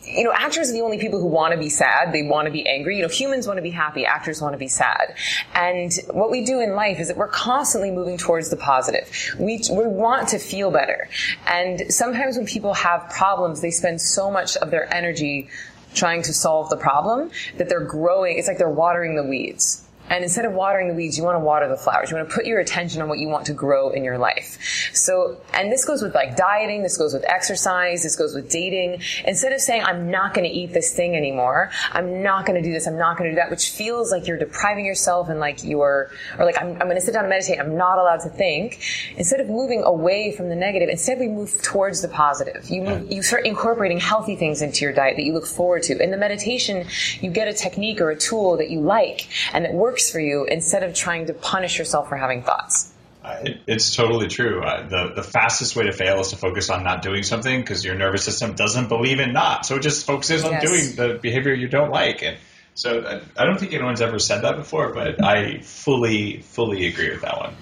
you know, actors are the only people who want to be sad. They want to be angry. You know, humans want to be happy. Actors want to be sad. And what we do in life is that we're constantly moving towards the positive. We, we want to feel better. And sometimes when people have problems, they spend so much of their energy trying to solve the problem that they're growing. It's like they're watering the weeds. And instead of watering the weeds, you want to water the flowers. You want to put your attention on what you want to grow in your life. So, and this goes with like dieting, this goes with exercise, this goes with dating. Instead of saying, I'm not going to eat this thing anymore, I'm not going to do this, I'm not going to do that, which feels like you're depriving yourself and like you're, or like, I'm, I'm going to sit down and meditate, I'm not allowed to think. Instead of moving away from the negative, instead we move towards the positive. You move, you start incorporating healthy things into your diet that you look forward to. In the meditation, you get a technique or a tool that you like and that works for you instead of trying to punish yourself for having thoughts. Uh, it, it's totally true. Uh, the, the fastest way to fail is to focus on not doing something because your nervous system doesn't believe in not. So it just focuses on yes. doing the behavior you don't like. And so I, I don't think anyone's ever said that before, but I fully, fully agree with that one.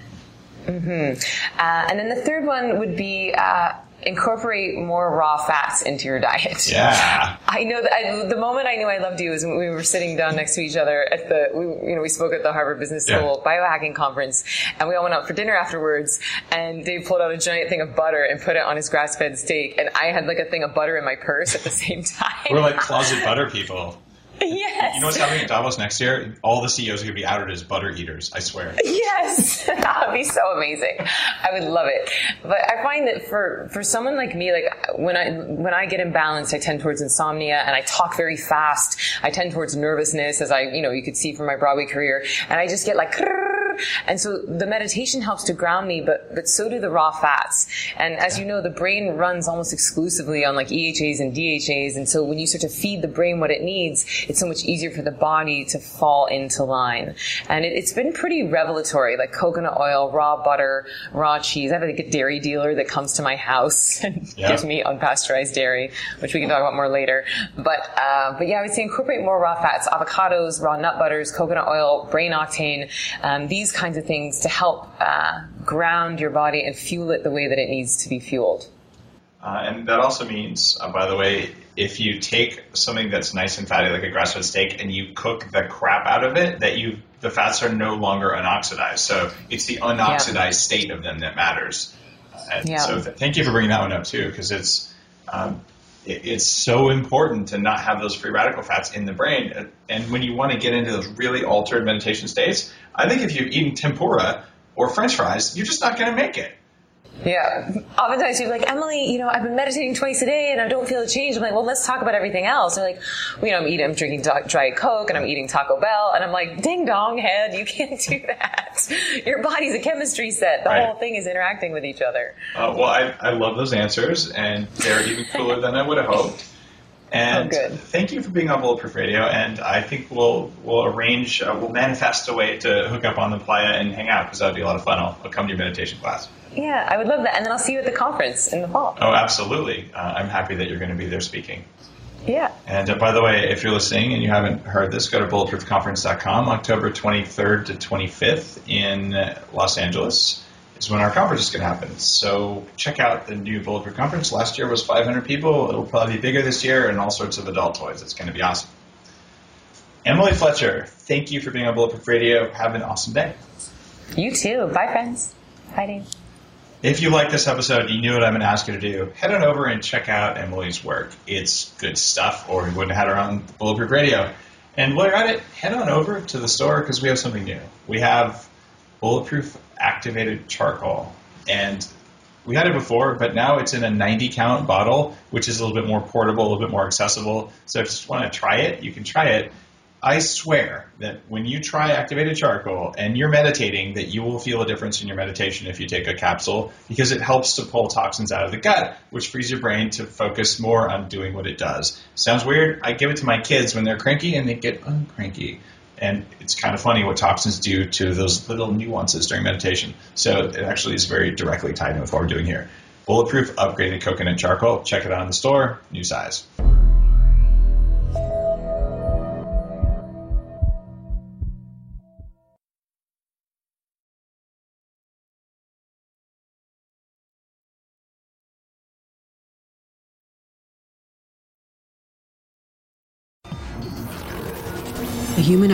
Mm-hmm. Uh, and then the third one would be... Uh, incorporate more raw fats into your diet. Yeah. I know that I, the moment I knew I loved you is when we were sitting down next to each other at the, we, you know, we spoke at the Harvard Business School yeah. biohacking conference, and we all went out for dinner afterwards, and Dave pulled out a giant thing of butter and put it on his grass-fed steak, and I had like a thing of butter in my purse at the same time. We're like closet butter people. Yes. You know what's happening at Davos next year? All the C E Os are going to be outed as butter eaters, I swear. Yes. That would be so amazing. I would love it. But I find that for, for someone like me, like when I when I get imbalanced, I tend towards insomnia, and I talk very fast. I tend towards nervousness, as I, you know, you could see from my Broadway career. And I just get like... And so the meditation helps to ground me, but, but so do the raw fats. And as you know, the brain runs almost exclusively on like E H As and D H As. And so when you start to feed the brain what it needs, it's so much easier for the body to fall into line. And it, it's been pretty revelatory, like coconut oil, raw butter, raw cheese. I have like a dairy dealer that comes to my house and yeah. gives me unpasteurized dairy, which we can talk about more later. But, uh, but yeah, I would say incorporate more raw fats, avocados, raw nut butters, coconut oil, brain octane. Um, these These kinds of things to help uh, ground your body and fuel it the way that it needs to be fueled. Uh, and that also means, uh, by the way, if you take something that's nice and fatty, like a grass-fed steak, and you cook the crap out of it, that you the fats are no longer unoxidized. So it's the unoxidized yeah. state of them that matters. Uh, and yeah. So th- thank you for bringing that one up too, because it's um, it, it's so important to not have those free radical fats in the brain. And when you want to get into those really altered meditation states, I think if you've eaten tempura or French fries, you're just not going to make it. Yeah. Oftentimes people are like, Emily, you know, I've been meditating twice a day and I don't feel a change. I'm like, well, let's talk about everything else. And they're like, well, you know, I'm eating, I'm drinking Diet Coke and I'm eating Taco Bell. And I'm like, ding dong head, you can't do that. Your body's a chemistry set. The right. whole thing is interacting with each other. Uh, well, I, I love those answers, and they're even cooler than I would have hoped. And oh, good. Thank you for being on Bulletproof Radio. And I think we'll we'll arrange, uh, we'll manifest a way to hook up on the playa and hang out, because that would be a lot of fun. I'll, I'll come to your meditation class. Yeah, I would love that. And then I'll see you at the conference in the fall. Oh, absolutely. Uh, I'm happy that you're going to be there speaking. Yeah. And uh, by the way, if you're listening and you haven't heard this, go to bulletproof conference dot com. October twenty-third to twenty-fifth in Los Angeles is when our conference is going to happen. So check out the new Bulletproof Conference. Last year was five hundred people. It'll probably be bigger this year, and all sorts of adult toys. It's going to be awesome. Emily Fletcher, thank you for being on Bulletproof Radio. Have an awesome day. You too. Bye, friends. Bye, Dave. If you like this episode, you knew what I'm going to ask you to do. Head on over and check out Emily's work. It's good stuff, or we wouldn't have had her on Bulletproof Radio. And while you're at it, head on over to the store, because we have something new. We have Bulletproof Activated Charcoal. And we had it before, but now it's in a ninety count bottle, which is a little bit more portable, a little bit more accessible. So if you just want to try it, you can try it. I swear that when you try activated charcoal and you're meditating, that you will feel a difference in your meditation if you take a capsule, because it helps to pull toxins out of the gut, which frees your brain to focus more on doing what it does. Sounds weird. I give it to my kids when they're cranky and they get uncranky. And it's kind of funny what toxins do to those little nuances during meditation. So it actually is very directly tied in with what we're doing here. Bulletproof upgraded coconut charcoal. Check it out in the store. New size. Human